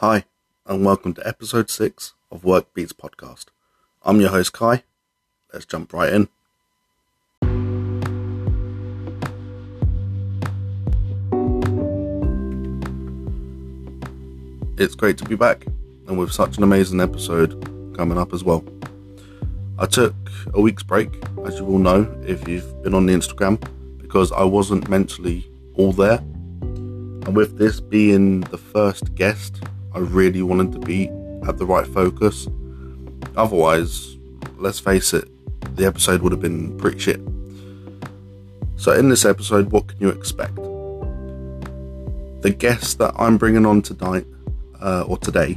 Hi, and welcome to episode 6 of Work Beats Podcast. I'm your host, Kai. Let's jump right in. It's great to be back, and with such an amazing episode coming up as well. I took a week's break, as you all know, if you've been on the Instagram, because I wasn't mentally all there. And with this being the first guest, I really wanted to be at the right focus. Otherwise, let's face it, the episode would have been pretty shit. So in this episode, what can you expect? The guest that I'm bringing on tonight, or today,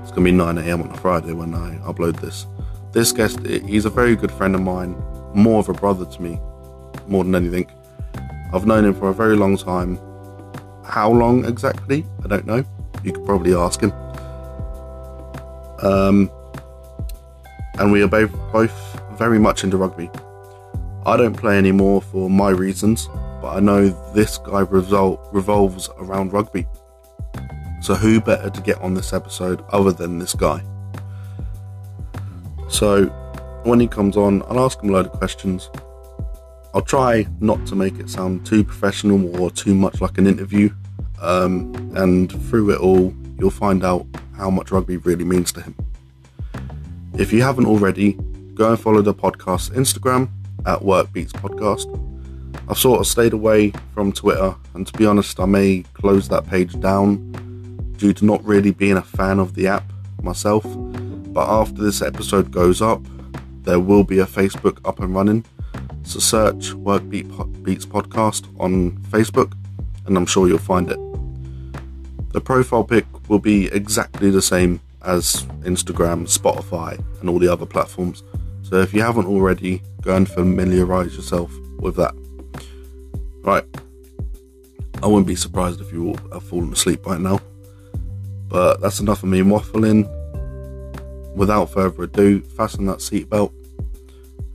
it's going to be 9 a.m. on a Friday when I upload this. This guest, he's a very good friend of mine, more of a brother to me, more than anything. I've known him for a very long time. How long exactly? I don't know. You could probably ask him. And we are both very much into rugby. I don't play anymore for my reasons, but I know this guy revolves around rugby. So who better to get on this episode other than this guy? So when he comes on, I'll ask him a load of questions. I'll try not to make it sound too professional or too much like an interview. And through it all, you'll find out how much rugby really means to him. If you haven't already, go and follow the podcast's Instagram at Work Beats Podcast. I've sort of stayed away from Twitter, and to be honest, I may close that page down due to not really being a fan of the app myself. But after this episode goes up, there will be a Facebook up and running. So search Work Beats Podcast on Facebook, and I'm sure you'll find it. The profile pic will be exactly the same as Instagram, Spotify, and all the other platforms. So if you haven't already, go and familiarise yourself with that. Right. I wouldn't be surprised if you all have fallen asleep by now. But that's enough of me waffling. Without further ado, fasten that seatbelt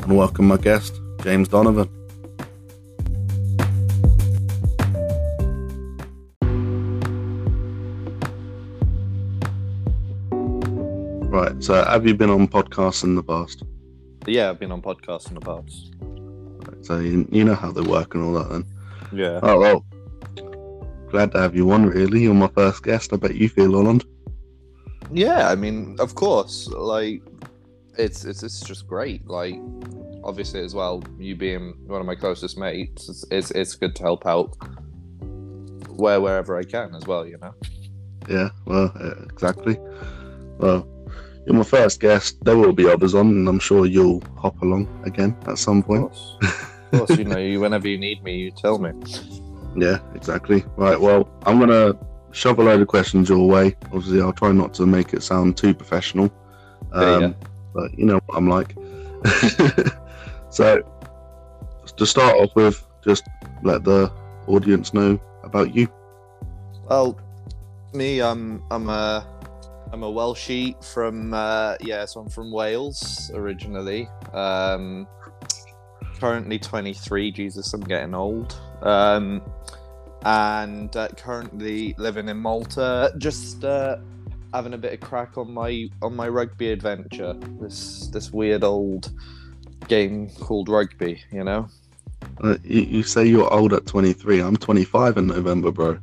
and welcome my guest, James Donovan. Right, so have you been on podcasts in the past? Yeah, I've been on podcasts in the past. Right, so you know how they work and all that then? Yeah. Oh, well, glad to have you on, really. You're my first guest. I bet you feel honoured. Yeah, I mean, of course. Like, it's just great. Like, obviously, as well, you being one of my closest mates, it's good to help out wherever I can as well, you know? Yeah, well, exactly. Well, you're my first guest. There will be others on, and I'm sure you'll hop along again at some point. Of course, you know, whenever you need me, you tell me. Yeah, exactly. Right, well, I'm going to shove a load of questions your way. Obviously, I'll try not to make it sound too professional. Yeah. But you know what I'm like. So, to start off with, just let the audience know about you. Well, me, I'm a Welshie from so I'm from Wales originally. Currently 23. Jesus, I'm getting old. And currently living in Malta. Just having a bit of crack on my rugby adventure. This weird old game called rugby, you know. You say you're old at 23. I'm 25 in November, bro.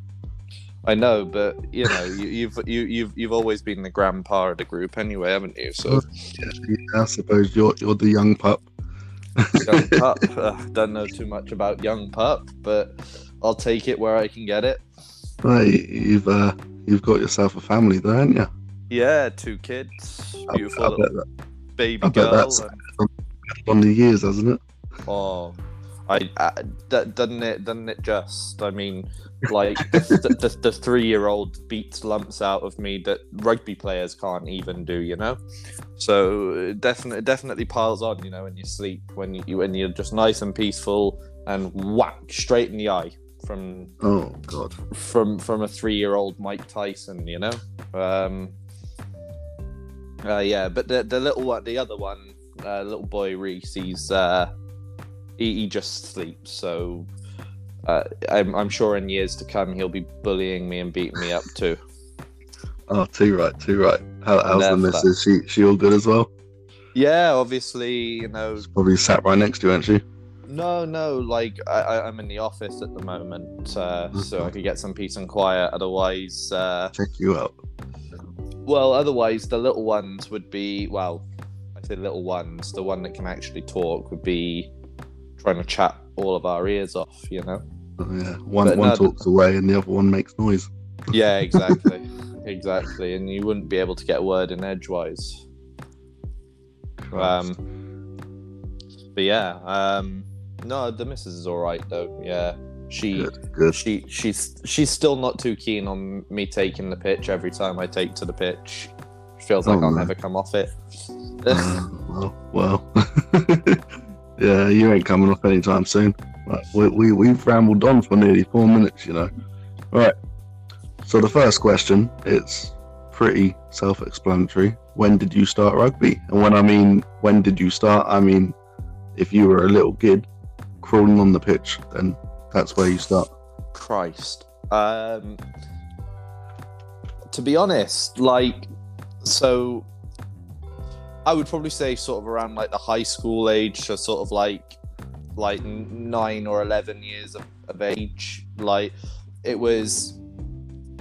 I know, but you know, you've always been the grandpa of the group, anyway, haven't you? So yeah, I suppose you're the young pup. Young pup. Don't know too much about young pup, but I'll take it where I can get it. Right, you've got yourself a family, though, haven't you? Yeah, 2 kids, beautiful little baby girl. That's on the years, hasn't it? Oh. Doesn't it just? I mean, like, the 3-year-old beats lumps out of me that rugby players can't even do, you know? So it definitely piles on, you know, in your sleep, when you're just nice and peaceful, and whack, straight in the eye from a 3-year-old Mike Tyson, you know? But the little one, the other one, little boy Reece, he's he just sleeps, so I'm sure in years to come he'll be bullying me and beating me up too. Oh, too right. How's the missus? She all good as well? Yeah, obviously, you know. She's probably sat right next to you, ain't she? No, like, I'm in the office at the moment, so I could get some peace and quiet. Otherwise... check you out. Well, otherwise, the little ones would be... Well, I say little ones. The one that can actually talk would be trying to chat all of our ears off, you know? Oh, yeah. One talks away and the other one makes noise. Yeah, exactly. Exactly, and you wouldn't be able to get a word in edgewise. But yeah, no, the missus is all right though. Yeah, Good. She's still not too keen on me taking the pitch. Every time I take to the pitch, she feels like I'll never come off it. Yeah, you ain't coming off anytime soon. Like, we've rambled on for nearly 4 minutes, you know. All right. So the first question, it's pretty self-explanatory. When did you start rugby? And when I mean when did you start, I mean if you were a little kid crawling on the pitch, then that's where you start. Christ. To be honest, like, so I would probably say sort of around like the high school age, so sort of like 9 or 11 years of age. Like, it was...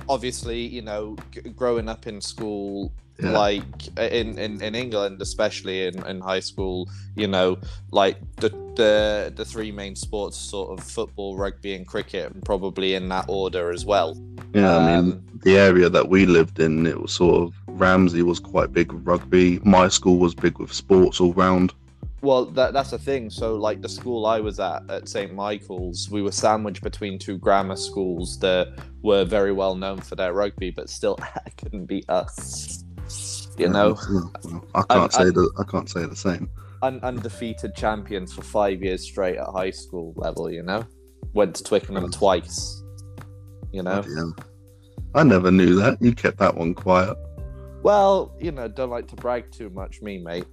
Obviously, you know, growing up in school, yeah. Like in England, especially in high school, you know, like the three main sports, sort of football, rugby and cricket, and probably in that order as well. Yeah, I mean, the area that we lived in, it was sort of, Ramsey was quite big with rugby. My school was big with sports all round. Well, that's the thing. So, like, the school I was at St. Michael's, we were sandwiched between two grammar schools that were very well known for their rugby, but still, that couldn't be us. You know, I can't say the same. Undefeated champions for 5 years straight at high school level. You know, went to Twickenham twice. You know, I never knew that. You kept that one quiet. Well, you know, don't like to brag too much, me mate.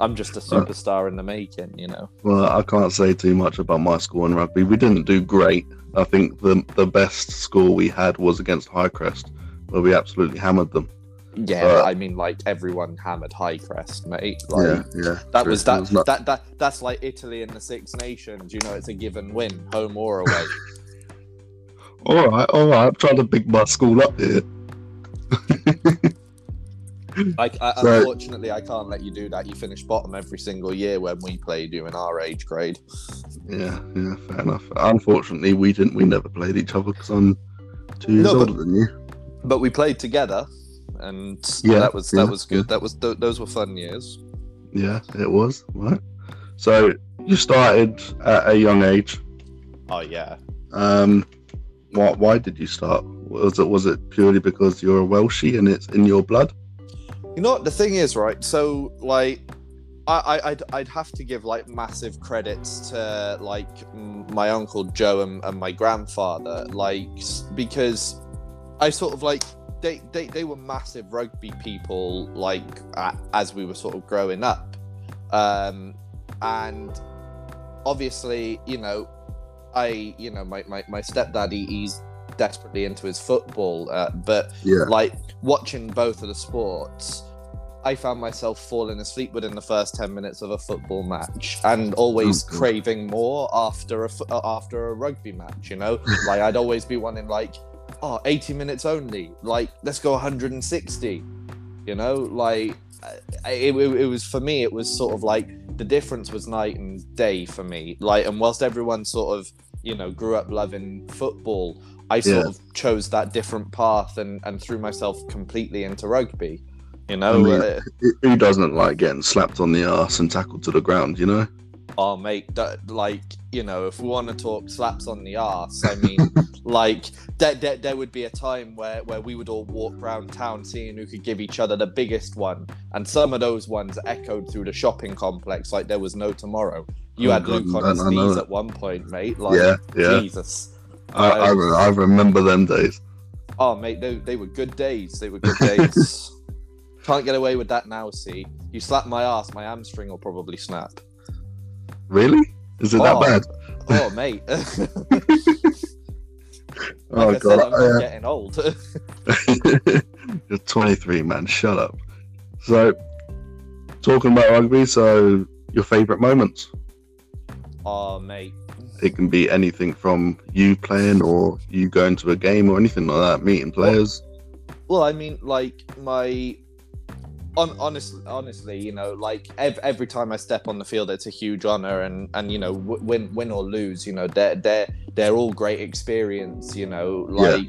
I'm just a superstar in the making, you know. Well, I can't say too much about my school in rugby. We didn't do great. I think the best score we had was against Highcrest, where we absolutely hammered them. Yeah, I mean, like, everyone hammered Highcrest, mate. Like, yeah. That's like Italy in the Six Nations. You know, it's a given win, home or away. All right. I'm trying to big my school up here. Unfortunately, I can't let you do that. You finished bottom every single year when we played you in our age grade. Yeah, fair enough. Unfortunately, we never played each other because I'm 2 years older than you. But we played together, and that was good. Yeah. Those were fun years. Yeah, it was. Right. So you started at a young age. Oh yeah. Why did you start? Was it purely because you're a Welshie and it's in your blood? You know what the thing is, right? So, like, I'd have to give, like, massive credits to, like, my Uncle Joe and my grandfather, like, because I sort of, like, they were massive rugby people, like, as we were sort of growing up. And obviously, you know, my stepdad, he's desperately into his football, but like, watching both of the sports, I found myself falling asleep within the first 10 minutes of a football match, and always craving more after a rugby match, you know. Like, I'd always be wanting, like, 80 minutes only, like, let's go 160, you know. Like, it was, for me, it was sort of like the difference was night and day for me. Like, and whilst everyone sort of, you know, grew up loving football, I sort of chose that different path and threw myself completely into rugby, you know. I mean, who doesn't like getting slapped on the arse and tackled to the ground, you know? Oh, mate, like, you know, if we want to talk slaps on the arse, I mean, like, there would be a time where we would all walk around town seeing who could give each other the biggest one, and some of those ones echoed through the shopping complex like there was no tomorrow. You had Luke on his knees at one point, mate. Like, Jesus. I remember them days. Oh, mate, they were good days. Can't get away with that now, see. You slap my ass, my hamstring will probably snap. Really? Is it that bad? Oh, mate. Like I said, I'm not getting old. You're 23, man. Shut up. So, talking about rugby, so your favourite moments? Oh, mate. It can be anything from you playing or you going to a game or anything like that, meeting players. Well, I mean, like, my... Honestly, you know, like every time I step on the field, it's a huge honor, and you know, win or lose, you know, they're all great experience, you know, like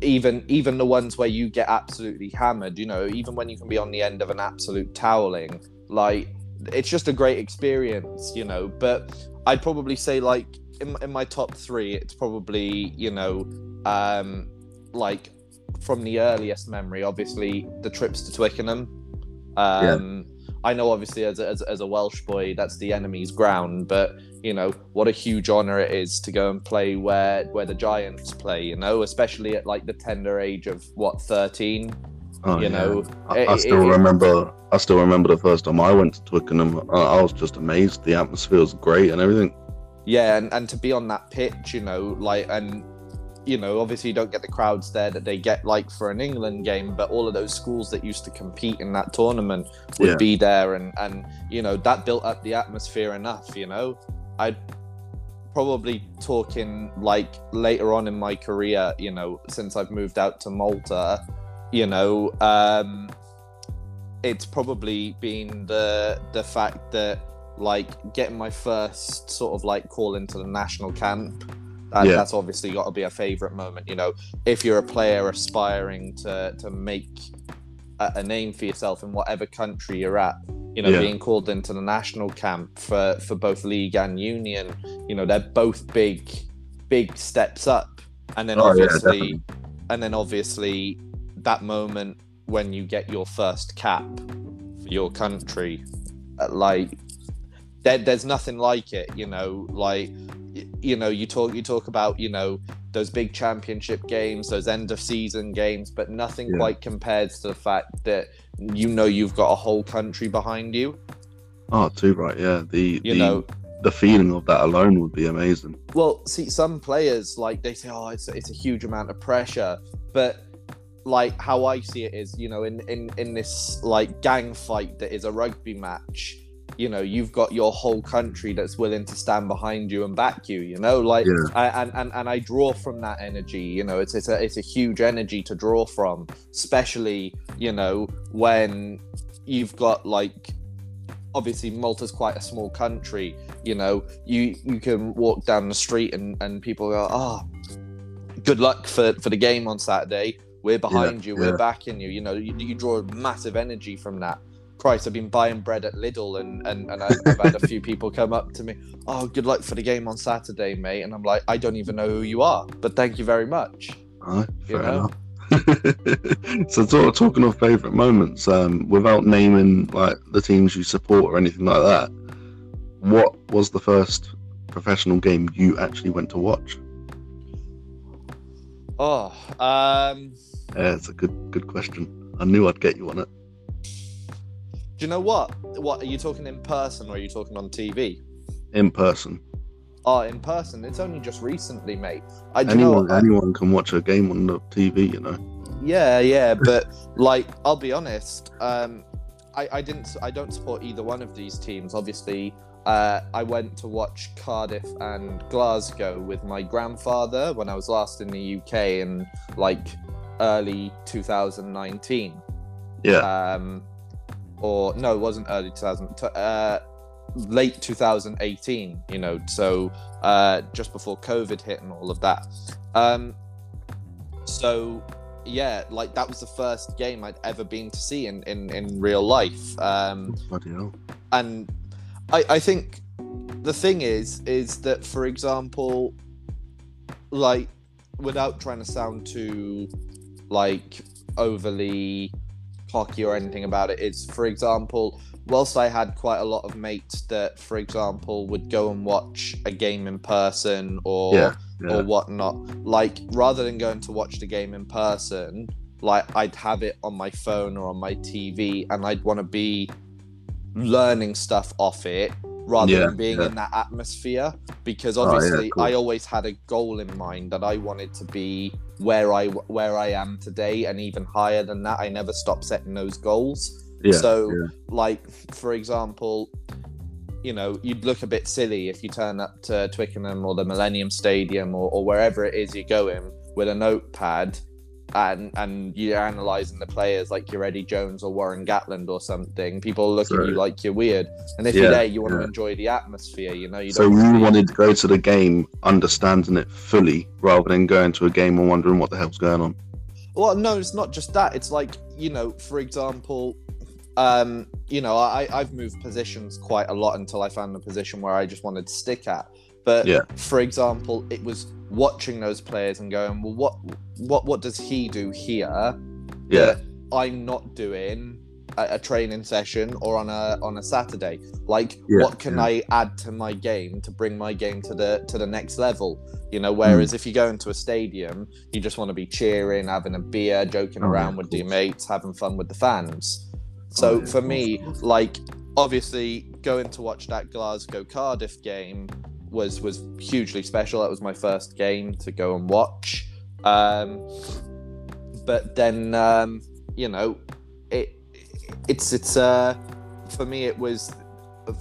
even the ones where you get absolutely hammered, you know, even when you can be on the end of an absolute toweling, like it's just a great experience, you know. But I'd probably say like in my top three, it's probably, you know, like, from the earliest memory, obviously the trips to Twickenham. I know, obviously, as a Welsh boy, that's the enemy's ground, but you know what a huge honour it is to go and play where the Giants play. You know, especially at like the tender age of 13. You know, I still remember. I still remember the first time I went to Twickenham. I was just amazed. The atmosphere was great and everything. Yeah, and to be on that pitch, you know, like and. You know, obviously you don't get the crowds there that they get like for an England game, but all of those schools that used to compete in that tournament would be there, and you know, that built up the atmosphere enough, you know. I'd probably talking like later on in my career, you know, since I've moved out to Malta, you know, it's probably been the fact that like getting my first sort of like call into the national camp. That's obviously got to be a favourite moment, you know. If you're a player aspiring to make a name for yourself in whatever country you're at, you know, being called into the national camp for both league and union, you know, they're both big steps up. And then obviously that moment when you get your first cap for your country, like there's nothing like it, you know, like. You know, you talk about, you know, those big championship games, those end of season games, but nothing quite compares to the fact that, you know, you've got a whole country behind you. Oh, too right. Yeah. The feeling of that alone would be amazing. Well, see, some players, like, they say, oh, it's a huge amount of pressure, but like how I see it is, you know, in this like gang fight that is a rugby match, you know, you've got your whole country that's willing to stand behind you and back you, you know, like, and I draw from that energy, you know, it's a huge energy to draw from, especially, you know, when you've got like, obviously Malta's quite a small country, you know, you can walk down the street and people go, oh, good luck for the game on Saturday. We're behind you. We're backing you. You know, you draw massive energy from that. Christ, I've been buying bread at Lidl and I've had a few people come up to me, oh, good luck for the game on Saturday, mate. And I'm like, I don't even know who you are, but thank you very much. All right, fair enough. So sort of talking of favourite moments, without naming like the teams you support or anything like that, what was the first professional game you actually went to watch? Oh, yeah, it's a good question. I knew I'd get you on it. Do you know what? What are you talking in person or are you talking on TV? In person. Oh, in person. It's only just recently, mate. Anyone can watch a game on the TV, you know. Yeah, but like, I'll be honest. I don't support either one of these teams. Obviously, I went to watch Cardiff and Glasgow with my grandfather when I was last in the UK in like early 2019. Yeah. Or no, it wasn't early 2000, late 2018, you know, so just before COVID hit and all of that. So yeah, like that was the first game I'd ever been to see in real life. Bloody hell. And I think the thing is that, for example, like without trying to sound too like overly hockey or anything about it, is, for example, whilst I had quite a lot of mates that, for example, would go and watch a game in person or whatnot, like rather than going to watch the game in person, like I'd have it on my phone or on my TV and I'd want to be learning stuff off it rather than being in that atmosphere, because obviously I always had a goal in mind that I wanted to be where I am today and even higher than that. I never stopped setting those goals. Like, for example, you know, you'd look a bit silly if you turn up to Twickenham or the Millennium Stadium or wherever it is you're going with a notepad and you're analysing the players like you're Eddie Jones or Warren Gatland or something. People look at you like you're weird. And if you're there, you want to enjoy the atmosphere, you know. You wanted to go to the game understanding it fully rather than going to a game and wondering what the hell's going on. Well, no, it's not just that. It's like, you know, for example, I've moved positions quite a lot until I found the position where I just wanted to stick at. But for example, it was watching those players and going, well, what does he do here that I'm not doing at a training session or on a Saturday? Like, what can I add to my game to bring my game to the next level? You know, whereas if you go into a stadium, you just want to be cheering, having a beer, joking around with your mates, having fun with the fans. So for me, like, obviously going to watch that Glasgow-Cardiff game was hugely special. That was my first game to go and watch. But then, you know, it's for me, it was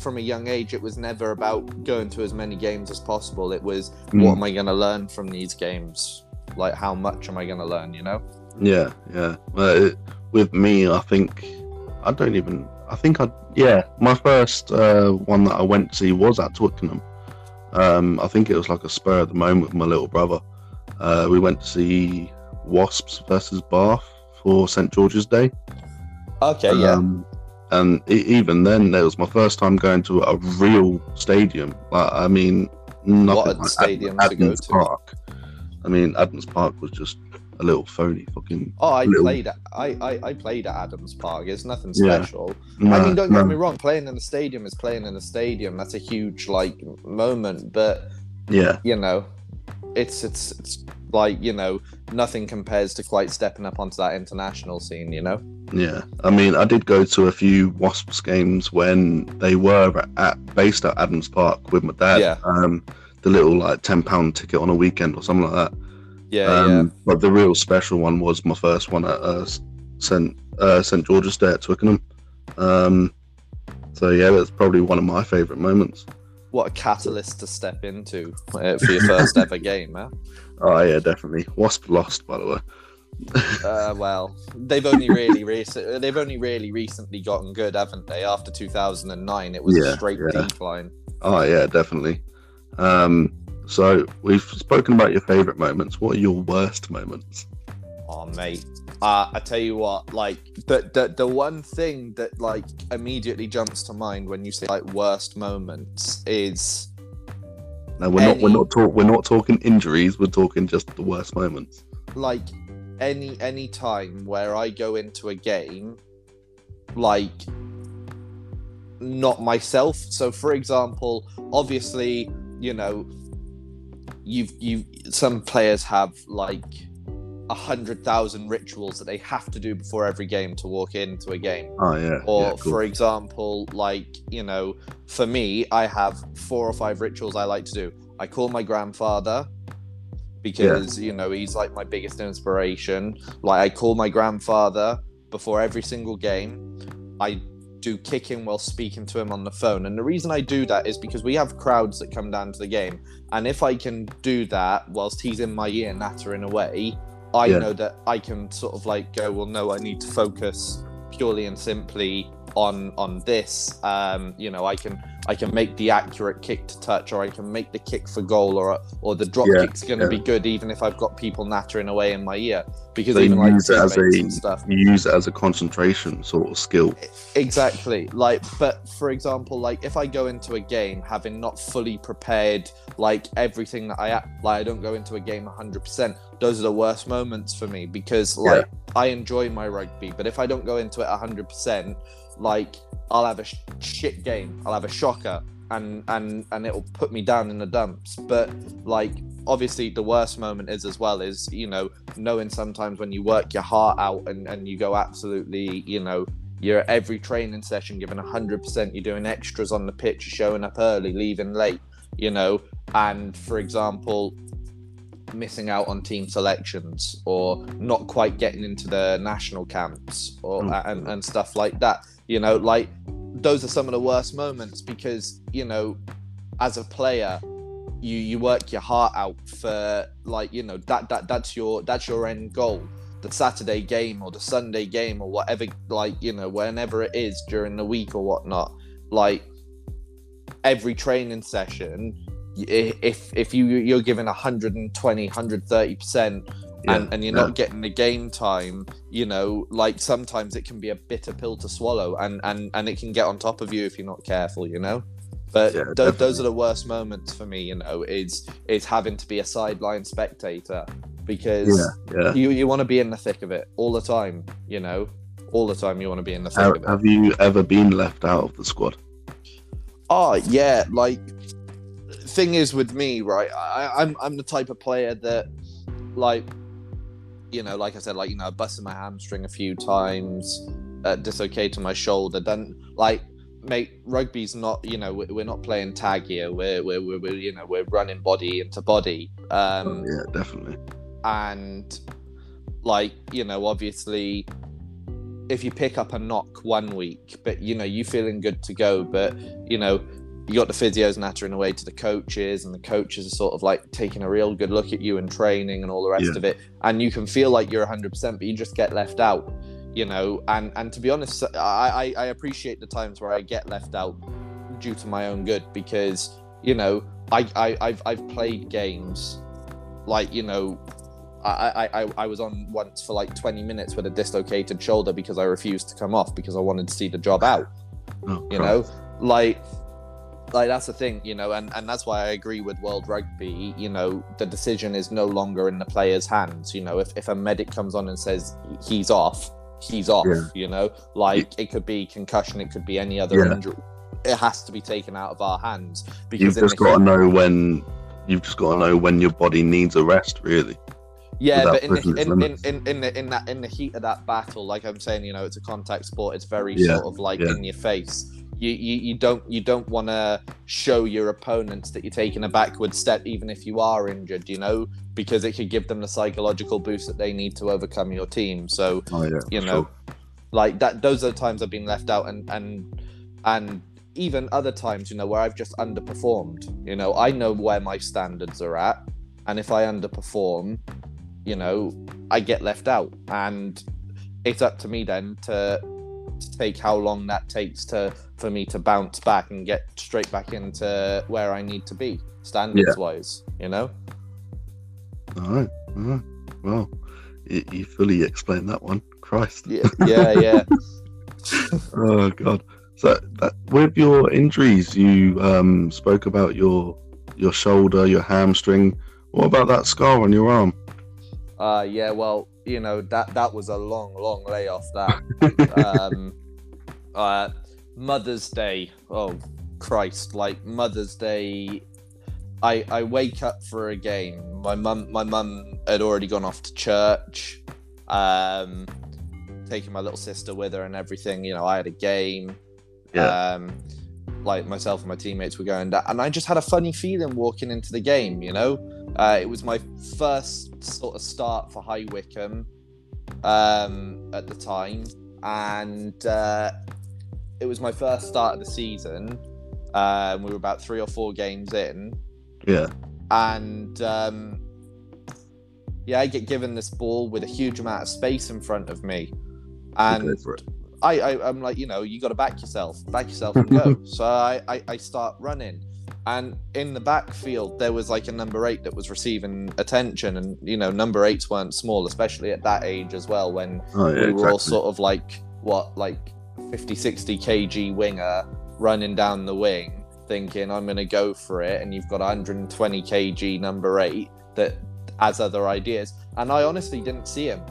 from a young age, it was never about going to as many games as possible. It was, what am I going to learn from these games? Like, how much am I going to learn, you know? Yeah. Well, with me, I think... my first one that I went to see was at Twickenham. I think it was like a spur of the moment with my little brother. We went to see Wasps versus Bath for St. George's Day. Okay, yeah. And even then, that was my first time going to a real stadium. Like, I mean, nothing like stadium Adams Park. I mean, Adams Park was just... a little phony fucking... Oh, I played at Adams Park. It's nothing special. No, I mean, don't get me wrong. Playing in the stadium is playing in the stadium. That's a huge, like, moment. But, you know, it's like, you know, nothing compares to quite stepping up onto that international scene, you know? Yeah. I mean, I did go to a few Wasps games when they were based at Adams Park with my dad. Yeah. The little, like, £10 ticket on a weekend or something like that. But the real special one was my first one at St. George's Day at Twickenham. So, that's probably one of my favourite moments. What a catalyst to step into for your first ever game, man. Oh, yeah, definitely. Wasp lost, by the way. Well, they've only really recently gotten good, haven't they? After 2009, it was a straight decline. Oh, yeah, definitely. So, we've spoken about your favourite moments. What are your worst moments? Oh, mate. I tell you what, like, the one thing that, like, immediately jumps to mind when you say, like, worst moments is... No, we're not talking injuries. We're talking just the worst moments. Like, any time where I go into a game, like, not myself. So, for example, obviously, you know... You some players have like 100,000 rituals that they have to do before every game to walk into a game. Oh yeah. Or for example, like, you know, for me, I have 4 or 5 rituals I like to do. I call my grandfather because you know, he's like my biggest inspiration. Like, I call my grandfather before every single game. I do kicking while speaking to him on the phone, and the reason I do that is because we have crowds that come down to the game, and if I can do that whilst he's in my ear nattering away, I know that I can sort of like go, well, no, I need to focus purely and simply on this. You know, I can make the accurate kick to touch, or I can make the kick for goal, or the drop kick's going to be good even if I've got people nattering away in my ear. Because so even you use like it as a concentration sort of skill. Exactly. Like, but for example, like if I go into a game having not fully prepared, like everything that I don't go into a game 100%. Those are the worst moments for me because like I enjoy my rugby, but if I don't go into it 100%, like I'll have a shit game. I'll have a shocker, and it'll put me down in the dumps. But like, obviously the worst moment is as well is, you know, knowing sometimes when you work your heart out and you go absolutely, you know, You're at every training session giving 100%. You're doing extras on the pitch, showing up early, leaving late, you know, and for example, missing out on team selections or not quite getting into the national camps or and stuff like that. You know, like, those are some of the worst moments because, you know, as a player, you work your heart out for, like, you know, that's your end goal. The Saturday game or the Sunday game or whatever, like, you know, whenever it is during the week or whatnot, like, every training session, if you're giving 120, 130%, and you're not getting the game time, you know, like, sometimes it can be a bitter pill to swallow, and it can get on top of you if you're not careful, you know. But yeah, those are the worst moments for me, you know, is having to be a sideline spectator, because you want to be in the thick of it all the time, you know, all the time you want to be in the thick of it. Have you ever been left out of the squad? Oh, yeah, like, thing is with me, right, I'm the type of player that, like, you know, like I said, like, you know, I busted my hamstring a few times, dislocated my shoulder, done, like, mate, rugby's not, you know, we're not playing tag here, we're you know, we're running body into body, yeah, definitely. And, like, you know, obviously, if you pick up a knock one week, but, you know, you feeling good to go, but, you know, you got the physios nattering away to the coaches, and the coaches are sort of, like, taking a real good look at you and training and all the rest of it, and you can feel like you're 100%, but you just get left out, you know. And to be honest, I appreciate the times where I get left out due to my own good, because, you know, I've played games, like, you know, I was on once for like 20 minutes with a dislocated shoulder because I refused to come off because I wanted to see the job out. You know, like that's the thing, you know, and that's why I agree with World Rugby. You know, the decision is no longer in the player's hands. You know, if a medic comes on and says he's off, you know, like, it could be concussion, it could be any other injury. It has to be taken out of our hands, because you've just got to know when your body needs a rest, really. Yeah, but in the heat of that battle, like I'm saying, you know, it's a contact sport. It's very sort of like in your face. You don't want to show your opponents that you're taking a backward step, even if you are injured, you know, because it could give them the psychological boost that they need to overcome your team. So, you know, like that. Those are the times I've been left out, and even other times, you know, where I've just underperformed. You know, I know where my standards are at, and if I underperform, you know, I get left out, and it's up to me then to take how long that takes for me to bounce back and get straight back into where I need to be standards wise, you know. All right. Well, you fully explained that one. Christ. Yeah. Oh God. So that, with your injuries, you spoke about your shoulder, your hamstring. What about that scar on your arm? Well, you know, that was a long layoff, that. Mother's Day. Oh, Christ. Like, Mother's Day, I wake up for a game. My mum had already gone off to church, taking my little sister with her and everything. You know, I had a game. Like, myself and my teammates were going down, and I just had a funny feeling walking into the game, you know. It was my first sort of start for High Wycombe at the time, and it was my first start of the season. We were about 3 or 4 games in. And I get given this ball with a huge amount of space in front of me, and I'm like, you know, you got to back yourself and go. So I start running. And in the backfield, there was like a number 8 that was receiving attention. And, you know, number 8s weren't small, especially at that age as well, when we were all sort of like 50, 60 kg winger running down the wing thinking, I'm going to go for it. And you've got 120 kg number 8 that has other ideas. And I honestly didn't see him,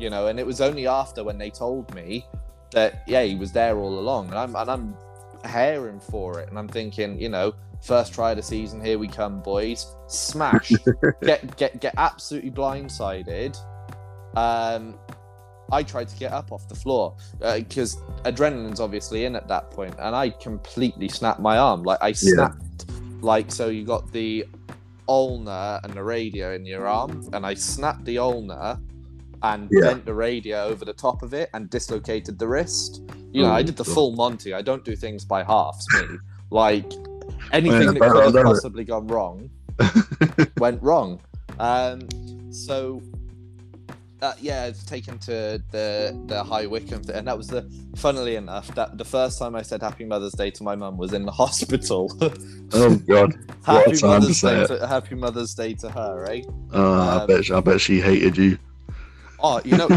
you know, and it was only after when they told me that, he was there all along. And I'm haring for it. And I'm thinking, you know, first try of the season, here we come, boys. Smash. Get absolutely blindsided. I tried to get up off the floor because adrenaline's obviously in at that point, and I completely snapped my arm. Like, I snapped, so you got the ulnar and the radio in your arm, and I snapped the ulnar and bent the radio over the top of it and dislocated the wrist. You know, I did the full Monty. I don't do things by halves, me. Like, anything that could have possibly gone wrong went wrong. So it's taken to the High Wycombe, and that was the, funnily enough, that the first time I said Happy Mother's Day to my mum was in the hospital. Oh God! Happy Mother's Day to her, right? I bet she hated you. Oh, you know,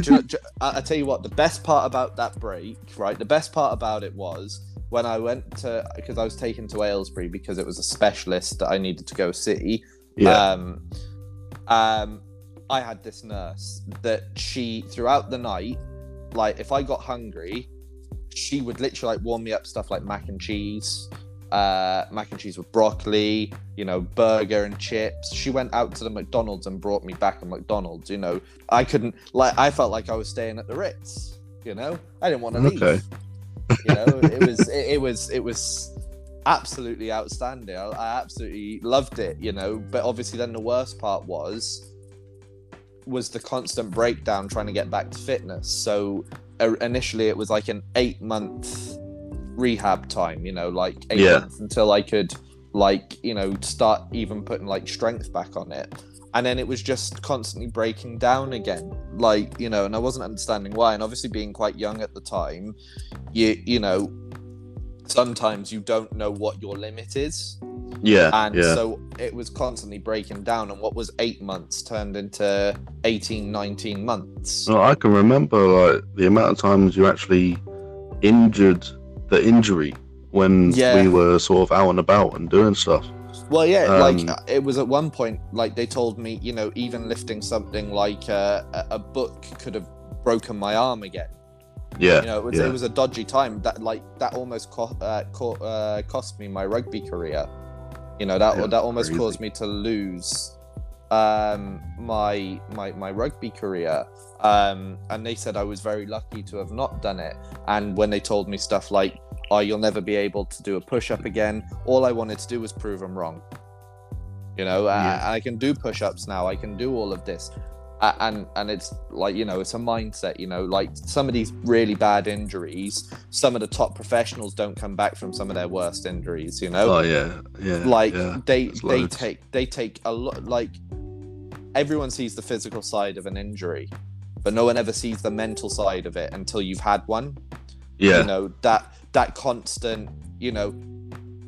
I tell you what, the best part about that break, right? The best part about it was when I went to, because I was taken to Aylesbury because it was a specialist that I needed to go see. Yeah. I had this nurse that she, throughout the night, like, if I got hungry, she would literally, like, warm me up stuff like mac and cheese with broccoli, you know, burger and chips. She went out to the McDonald's and brought me back a McDonald's, you know. I couldn't, like, I felt like I was staying at the Ritz, you know. I didn't want to leave. You know, it was absolutely outstanding. I absolutely loved it, you know. But obviously then the worst part was the constant breakdown trying to get back to fitness. So initially it was like an 8-month rehab time, you know, like 8 months until I could, like, you know, start even putting like strength back on it. And then it was just constantly breaking down again, like, you know, and I wasn't understanding why. And obviously being quite young at the time, you know, sometimes you don't know what your limit is. Yeah. And so it was constantly breaking down, and what was 8 months turned into 18, 19 months. Well, I can remember, like, the amount of times you actually injured the injury when we were sort of out and about and doing stuff. Well, yeah, like, it was at one point, like, they told me, you know, even lifting something like a book could have broken my arm again. Yeah, you know, it was a dodgy time that, like, that almost cost me my rugby career. You know, that almost caused me to lose my rugby career. And they said I was very lucky to have not done it. And when they told me stuff like, "Oh, you'll never be able to do a push-up again," all I wanted to do was prove them wrong. You know, I can do push-ups now. I can do all of this. And it's like, you know, it's a mindset, you know, like some of these really bad injuries, some of the top professionals don't come back from some of their worst injuries, you know. Oh they take a lot. Like, everyone sees the physical side of an injury, but no one ever sees the mental side of it until you've had one. Yeah, you know, that constant, you know,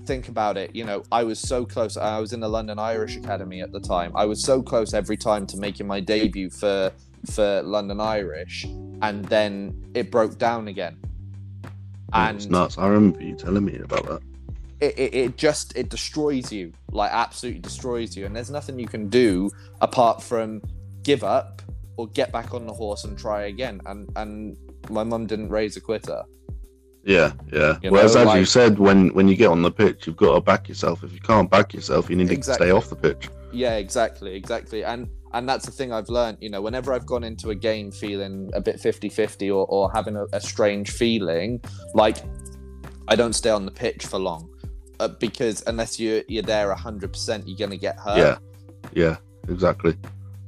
think about it, you know, I was so close. I was in the London Irish Academy at the time. I was so close every time to making my debut for London Irish, and then it broke down again. And it's nuts. I remember you telling me about that. It destroys you, like, absolutely destroys you, and there's nothing you can do apart from give up or get back on the horse and try again. And my mum didn't raise a quitter. Yeah. You know, whereas, as you said, when you get on the pitch, you've got to back yourself. If you can't back yourself, you need to stay off the pitch. Yeah, exactly. And that's the thing I've learned, you know, whenever I've gone into a game feeling a bit 50-50 or having a strange feeling, like, I don't stay on the pitch for long. Because unless you're there 100%, you're going to get hurt. Yeah, exactly.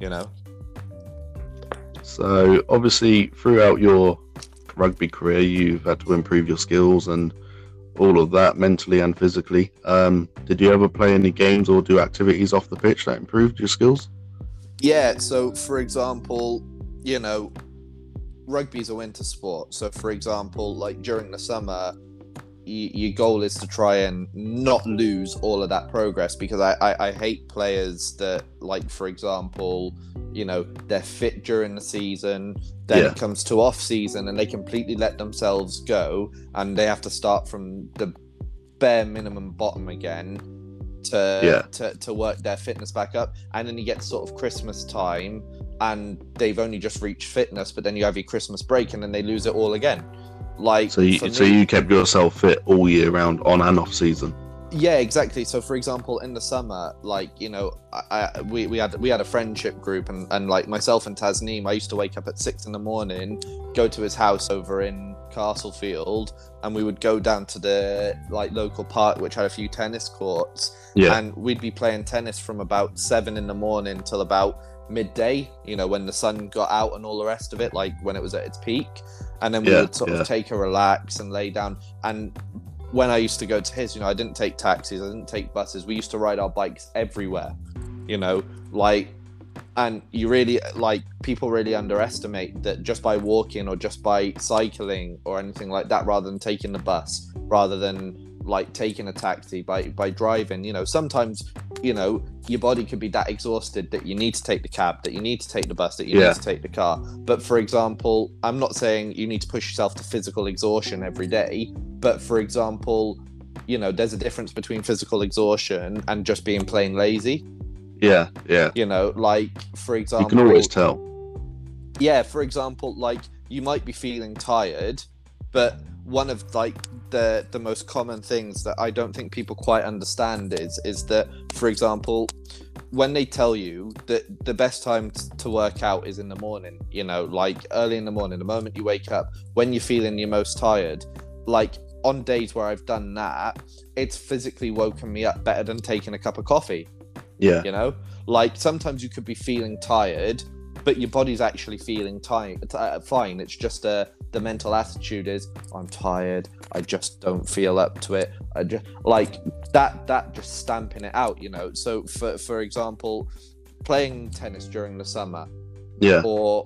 You know? So, obviously, throughout your rugby career, you've had to improve your skills and all of that, mentally and physically. Did you ever play any games or do activities off the pitch that improved your skills? Yeah, so for example, you know, rugby's a winter sport, so for example, like, during the summer, your goal is to try and not lose all of that progress, because I hate players that, like, for example, you know, they're fit during the season, then it comes to off season and they completely let themselves go and they have to start from the bare minimum bottom again to work their fitness back up. And then you get sort of Christmas time and they've only just reached fitness, but then you have your Christmas break and then they lose it all again. Like, so you kept yourself fit all year round, on and off season? Yeah, exactly. So, for example, in the summer, like, you know, we had a friendship group, and like myself and Tasneem, I used to wake up at 6 a.m, go to his house over in Castlefield, and we would go down to the like local park, which had a few tennis courts, yeah. And we'd be playing tennis from about 7 a.m. till about midday, you know, when the sun got out and all the rest of it, like when it was at its peak. And then we would sort of take a relax and lay down. And when I used to go to his, you know, I didn't take taxis, I didn't take buses. We used to ride our bikes everywhere, you know, like, and you really, like, people really underestimate that just by walking or just by cycling or anything like that, rather than taking the bus, rather than like taking a taxi, by driving, you know, sometimes, you know, your body could be that exhausted that you need to take the cab, that you need to take the bus, that you need to take the car. But for example, I'm not saying you need to push yourself to physical exhaustion every day, but for example, you know, there's a difference between physical exhaustion and just being plain lazy. Yeah. You know, like, for example, you can always tell. Yeah, for example, like, you might be feeling tired, but one of like the most common things that I don't think people quite understand is that, for example, when they tell you that the best time to work out is in the morning, you know, like early in the morning, the moment you wake up, when you're feeling your most tired, like on days where I've done that, it's physically woken me up better than taking a cup of coffee. Yeah. You know, like sometimes you could be feeling tired, but your body's actually feeling fine. It's just the mental attitude is, I'm tired, I just don't feel up to it. I just like that just stamping it out, you know. So for example, playing tennis during the summer, yeah, or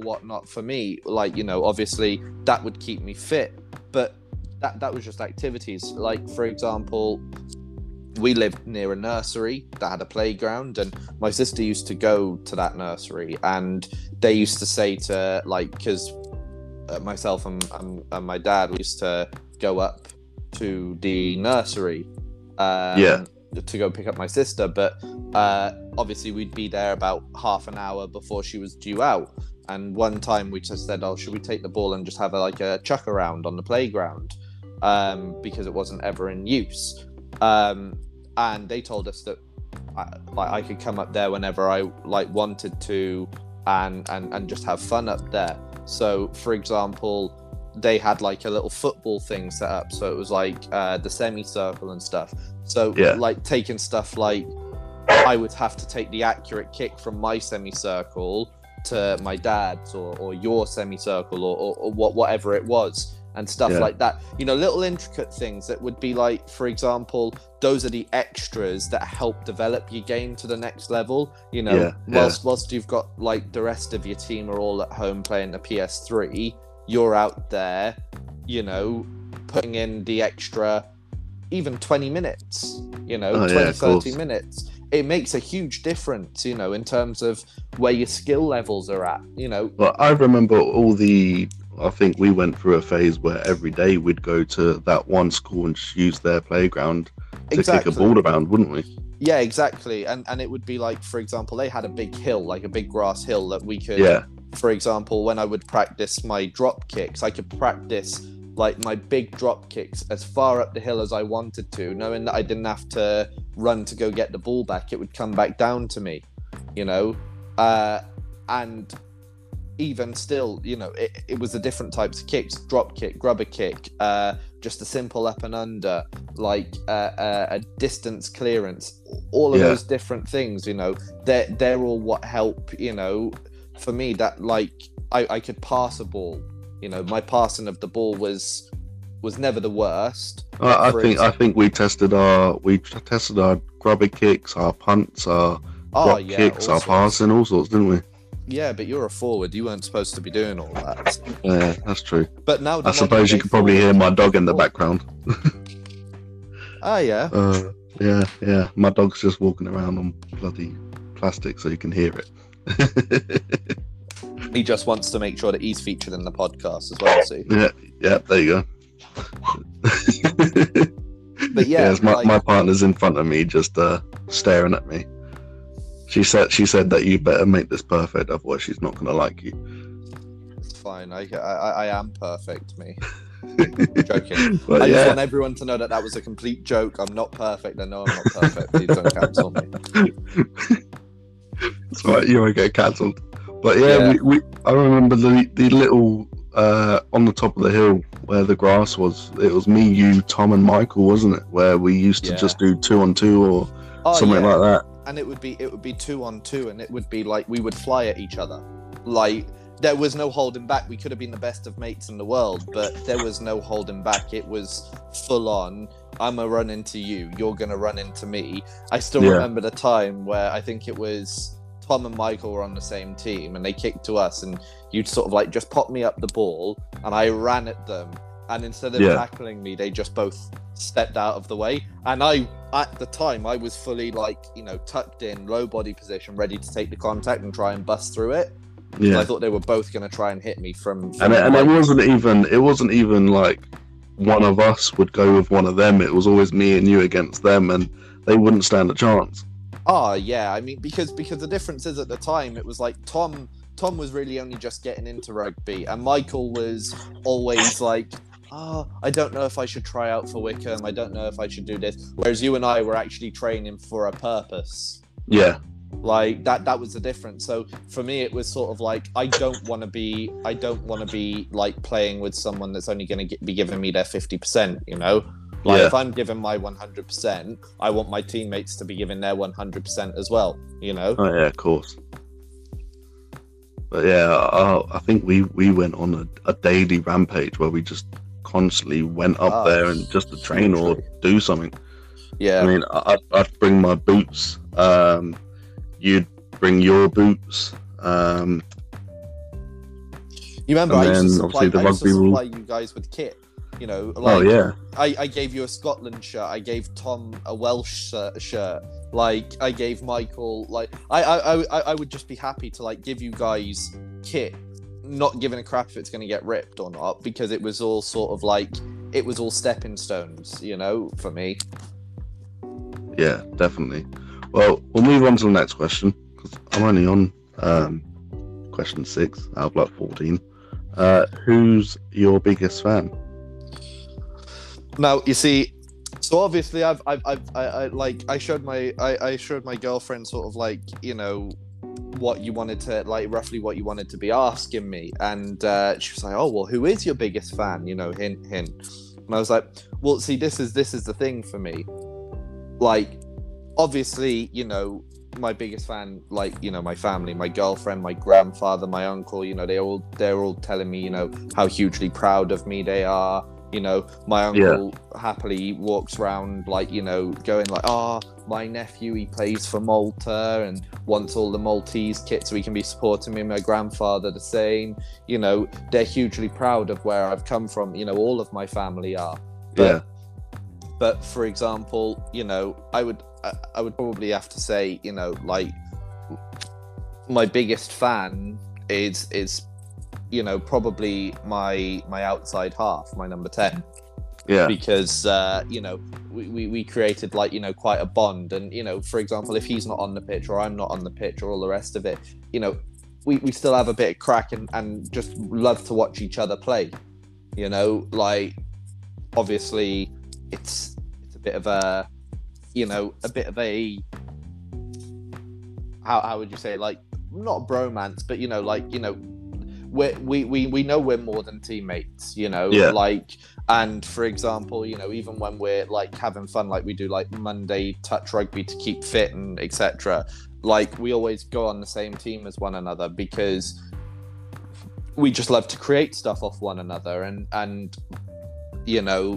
whatnot, for me, like, you know, obviously that would keep me fit, but that was just activities. Like, for example, we lived near a nursery that had a playground, and my sister used to go to that nursery, and they used to say to, like, because myself and my dad used to go up to the nursery to go pick up my sister, but obviously we'd be there about half an hour before she was due out. And one time we just said, should we take the ball and just have a chuck around on the playground, because it wasn't ever in use. And they told us that I could come up there whenever I like wanted to, and just have fun up there. So, for example, they had like a little football thing set up, so it was like the semicircle and stuff. So like taking stuff like, I would have to take the accurate kick from my semicircle to my dad's or your semicircle or whatever it was. And stuff like that, you know, little intricate things that would be like, for example, those are the extras that help develop your game to the next level, you know, whilst you've got like the rest of your team are all at home playing the PS3, you're out there, you know, putting in the extra even 20 minutes, you know, 30 minutes. It makes a huge difference, you know, in terms of where your skill levels are at, you know. Well, I remember I think we went through a phase where every day we'd go to that one school and use their playground to kick a ball around, wouldn't we? Yeah, exactly. And it would be like, for example, they had a big hill, like a big grass hill that we could, for example, when I would practice my drop kicks, I could practice like my big drop kicks as far up the hill as I wanted to, knowing that I didn't have to run to go get the ball back. It would come back down to me, you know, and even still, you know, it was the different types of kicks: drop kick, grubber kick, just a simple up and under, like a distance clearance, all of those different things, you know, they're all what help, you know, for me, that like I could pass a ball, you know, my passing of the ball was never the worst. I think we tested our grubber kicks, our punts, our drop kicks, our passing, all sorts, didn't we? Yeah, but you're a forward. You weren't supposed to be doing all that. Yeah, that's true. But now I suppose you could probably hear my dog in the background. Yeah. My dog's just walking around on bloody plastic, so you can hear it. He just wants to make sure that he's featured in the podcast as well, see? Yeah. There you go. But my partner's in front of me, just staring at me. She said that you better make this perfect, otherwise she's not going to like you. It's fine. I am perfect, me. I'm joking. Well, I just want everyone to know that that was a complete joke. I'm not perfect. I know I'm not perfect. Please don't cancel me. That's right. You won't get cancelled. But I remember the little on the top of the hill where the grass was. It was me, you, Tom, and Michael, wasn't it? Where we used to just do 2-on-2 or something like that. And it would be 2-on-2, and it would be like we would fly at each other. Like, there was no holding back. We could have been the best of mates in the world, but there was no holding back. It was full on. I'm a run into you. You're going to run into me. I still remember the time where I think it was Tom and Michael were on the same team and they kicked to us and you'd sort of like just pop me up the ball and I ran at them. And instead of tackling me, they just both stepped out of the way. And I, at the time, I was fully like, you know, tucked in, low body position, ready to take the contact and try and bust through it. Yeah. I thought they were both going to try and hit me from and it wasn't even like one of us would go with one of them. It was always me and you against them, and they wouldn't stand a chance. Oh, yeah. I mean, because the difference is at the time, it was like Tom was really only just getting into rugby, and Michael was always like, I don't know if I should try out for Wickham. I don't know if I should do this. Whereas you and I were actually training for a purpose. Yeah. Like that was the difference. So for me, it was sort of like I don't want to be like playing with someone that's only going to be giving me their 50%. You know, like if I'm giving my 100%, I want my teammates to be giving their 100% as well. You know. Oh yeah, of course. But yeah, I think we went on a daily rampage where we just constantly went up there and just to train or do something. Yeah. I mean, I'd bring my boots. You'd bring your boots. You remember I used to supply you guys with kit. You know, like I gave you a Scotland shirt. I gave Tom a Welsh shirt. Like I gave Michael. Like I would just be happy to like give you guys kit, not giving a crap if it's going to get ripped or not, because it was all sort of like it was all stepping stones. You know, for me. Yeah, definitely. Well, we'll move on to the next question because I'm only on question 6 out of like 14. Who's your biggest fan? Now you see, so obviously I showed my girlfriend sort of like, you know, what you wanted to like roughly what you wanted to be asking me, and she was like, oh well, who is your biggest fan? You know, hint hint. And I was like, well, see, this is the thing for me, like. Obviously, you know, my biggest fan, like, you know, my family, my girlfriend, my grandfather, my uncle, you know, they're all telling me, you know, how hugely proud of me they are. You know, my uncle happily walks around, like, you know, going like, my nephew, he plays for Malta and wants all the Maltese kit so he can be supporting me. My grandfather, the same. You know, they're hugely proud of where I've come from. You know, all of my family are. But for example, you know, I would probably have to say, you know, like my biggest fan is you know, probably my outside half, my number 10. Yeah. Because you know, we created like, you know, quite a bond, and you know, for example, if he's not on the pitch or I'm not on the pitch or all the rest of it, you know, we still have a bit of crack and just love to watch each other play. You know, like obviously it's a bit of a, you know, a bit of a, how would you say, like, not bromance, but, you know, like, you know, we know we're more than teammates, you know, like, and for example, you know, even when we're like having fun, like we do like Monday touch rugby to keep fit and etc., like we always go on the same team as one another because we just love to create stuff off one another, and you know,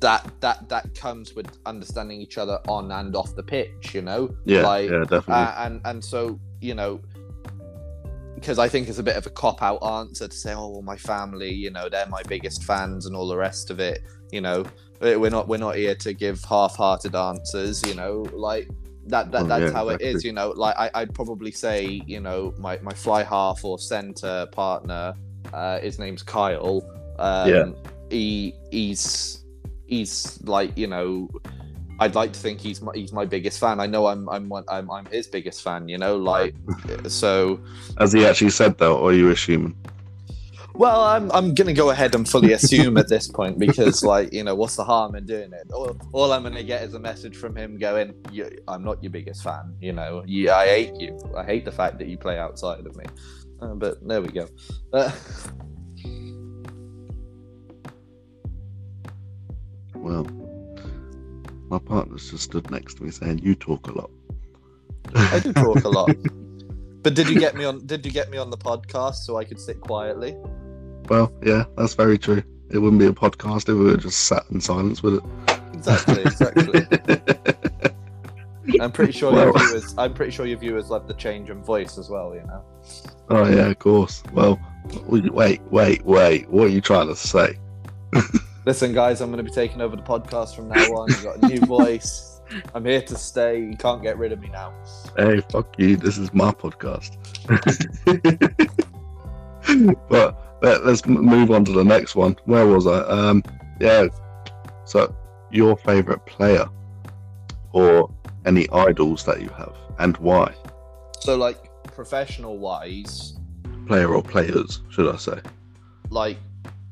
that comes with understanding each other on and off the pitch, you know? Yeah, like, yeah, definitely. And so, you know, because I think it's a bit of a cop-out answer to say, oh, well, my family, you know, they're my biggest fans and all the rest of it, you know? We're not here to give half-hearted answers, you know? Like, that's how it is, you know? Like, I'd probably say, you know, my fly half or centre partner, his name's Kyle. He's like, you know, I'd like to think he's my biggest fan. I know I'm his biggest fan, you know, like, so. Has he actually said that, or are you assuming? Well, I'm going to go ahead and fully assume at this point because, like, you know, what's the harm in doing it? All I'm going to get is a message from him going, I'm not your biggest fan, you know. I hate you. I hate the fact that you play outside of me. But there we go. Well, my partner's just stood next to me saying, you talk a lot. I do talk a lot. But did you get me on the podcast so I could sit quietly? Well, yeah, that's very true. It wouldn't be a podcast if we were just sat in silence, would it? Exactly. I'm pretty sure your viewers love the change in voice as well, you know. Oh yeah, of course. Well, wait. What are you trying to say? Listen, guys, I'm going to be taking over the podcast from now on. You've got a new voice. I'm here to stay. You can't get rid of me now. Hey, fuck you. This is my podcast. But let's move on to the next one. Where was I? Yeah. So, your favourite player or any idols that you have and why? So, like, professional-wise? Player or players, should I say? Like,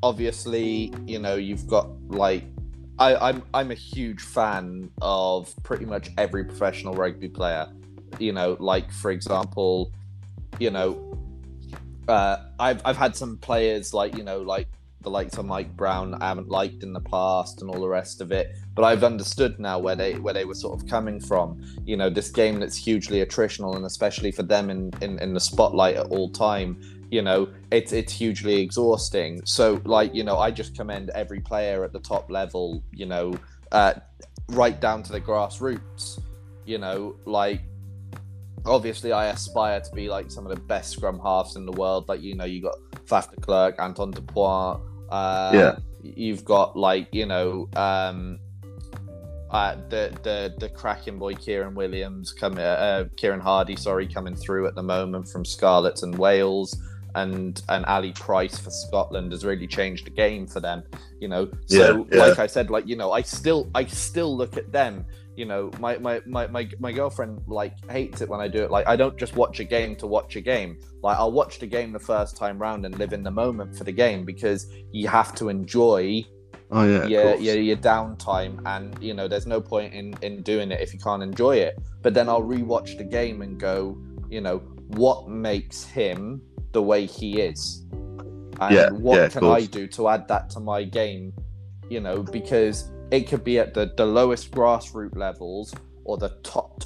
obviously, you know, you've got, like, I'm a huge fan of pretty much every professional rugby player. You know, like, for example, you know, I've had some players, like, you know, like the likes of Mike Brown I haven't liked in the past and all the rest of it, but I've understood now where they were sort of coming from. You know, this game that's hugely attritional, and especially for them in the spotlight at all time, you know, it's hugely exhausting. So, like, you know, I just commend every player at the top level, you know, right down to the grassroots. You know, like, obviously I aspire to be like some of the best scrum halves in the world. Like, you know, you got Faf de Klerk, Anton Dupont, you've got, like, you know, the cracking boy Kieran Hardy, coming through at the moment from Scarlets and Wales, and Ali Price for Scotland has really changed the game for them, you know. So like I said, like, you know, I still look at them. You know, my girlfriend, like, hates it when I do it. Like, I don't just watch a game to watch a game. Like, I'll watch the game the first time round and live in the moment for the game, because you have to enjoy your downtime, and, you know, there's no point in doing it if you can't enjoy it. But then I'll rewatch the game and go, you know, what makes him the way he is, and what can I do to add that to my game? You know, because it could be at the lowest grassroots levels or the top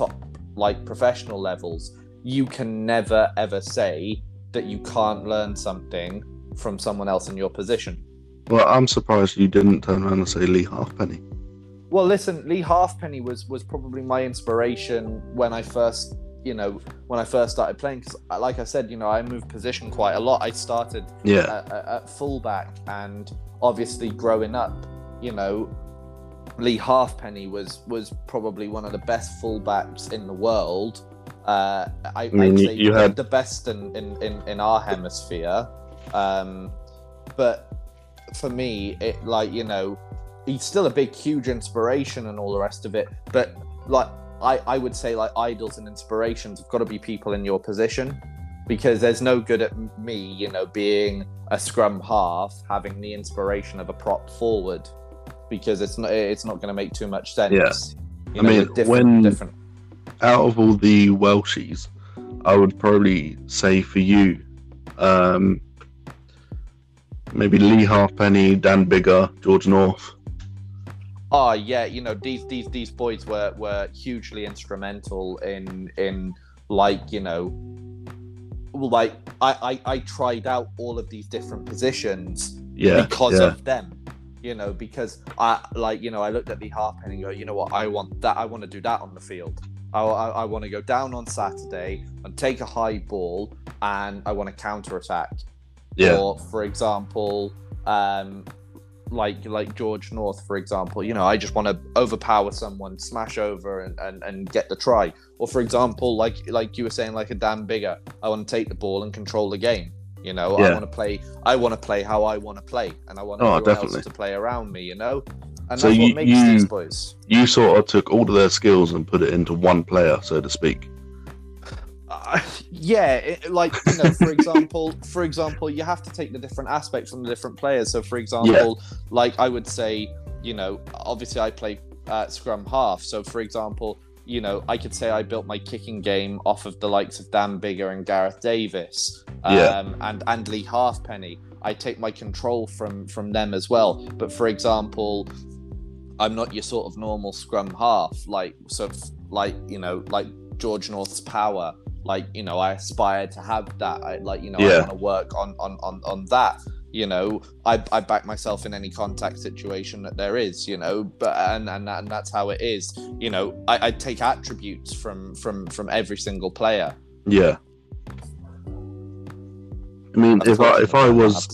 like professional levels. You can never ever say that you can't learn something from someone else in your position. Well, I'm surprised you didn't turn around and say Lee Halfpenny. Well, listen, Lee Halfpenny was probably my inspiration when I first started playing. Because, like I said, you know, I moved position quite a lot. I started at fullback, and obviously growing up, you know, Lee Halfpenny was probably one of the best fullbacks in the world. I'd say the best in our hemisphere. But for me, it, like, you know, he's still a big, huge inspiration and all the rest of it. But, like, I would say, like, idols and inspirations have got to be people in your position, because there's no good at me, you know, being a scrum half, having the inspiration of a prop forward, because it's not going to make too much sense. Yeah. You know, I mean, different. Out of all the Welshies, I would probably say for you, maybe Lee Halfpenny, Dan Biggar, George North. Oh yeah, you know, these boys were hugely instrumental in like, you know, like I tried out all of these different positions because of them. You know, because I, like, you know, I looked at Lee Halfpenny and go, you know what, I want that. I want to do that on the field. I want to go down on Saturday and take a high ball, and I want to counter attack. Yeah. Or, for example, like George North, for example, you know, I just want to overpower someone, smash over and get the try. Or, for example, like you were saying, like a Dan Biggar, I want to take the ball and control the game. You know, I want to play how I want to play, and I want everyone else to play around me, you know? And so that's what makes these boys. You sort of took all of their skills and put it into one player, so to speak. Yeah, like, you know, for example, you have to take the different aspects from the different players. So, for example, like I would say, you know, obviously I play scrum half. So, for example, you know, I could say I built my kicking game off of the likes of Dan Biggar and Gareth Davis, and Lee Halfpenny. I take my control from them as well. But for example, I'm not your sort of normal scrum half. Like, sort of, like, you know, like George North's power. Like, you know, I aspire to have that. I, like, you know, I want to work on that. You know, I back myself in any contact situation that there is, you know, but and that's how it is. You know, I take attributes from every single player. Yeah. I mean, if I was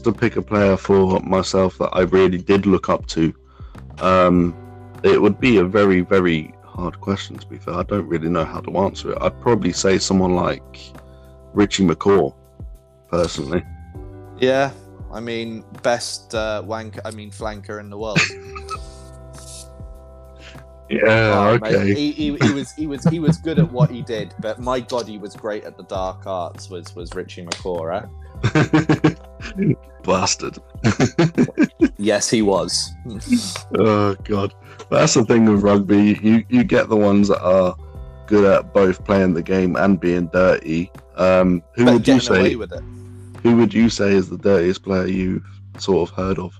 to pick a player for myself that I really did look up to, it would be a very, very hard question, to be fair. I don't really know how to answer it. I'd probably say someone like Richie McCaw, personally. Yeah, I mean, best flanker in the world. Yeah, okay. Mate, he was good at what he did, but my God, he was great at the dark arts. Was Richie McCaw, right? Bastard. Yes, he was. Oh God, that's the thing with rugby. You get the ones that are good at both playing the game and being dirty. Who would you say is the dirtiest player you've sort of heard of?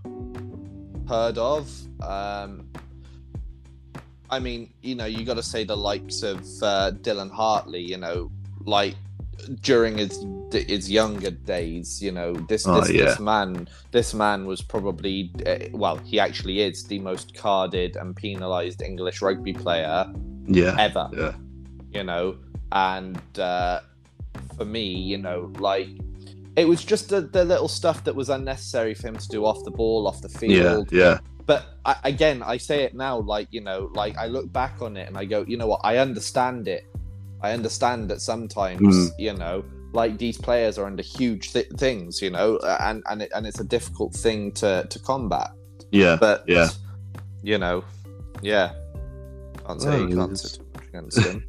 I mean, you know, you got to say the likes of Dylan Hartley. You know, like during his younger days, you know, this man was probably, he actually is the most carded and penalised English rugby player ever. Yeah. You know, and for me, you know, like, it was just the little stuff that was unnecessary for him to do off the ball, off the field. Yeah. But I say it now, like, you know, like I look back on it and I go, you know what? I understand it. I understand that sometimes, you know, like these players are under huge things, you know, and it's a difficult thing to combat. Yeah. But, you know, can't say too much against him.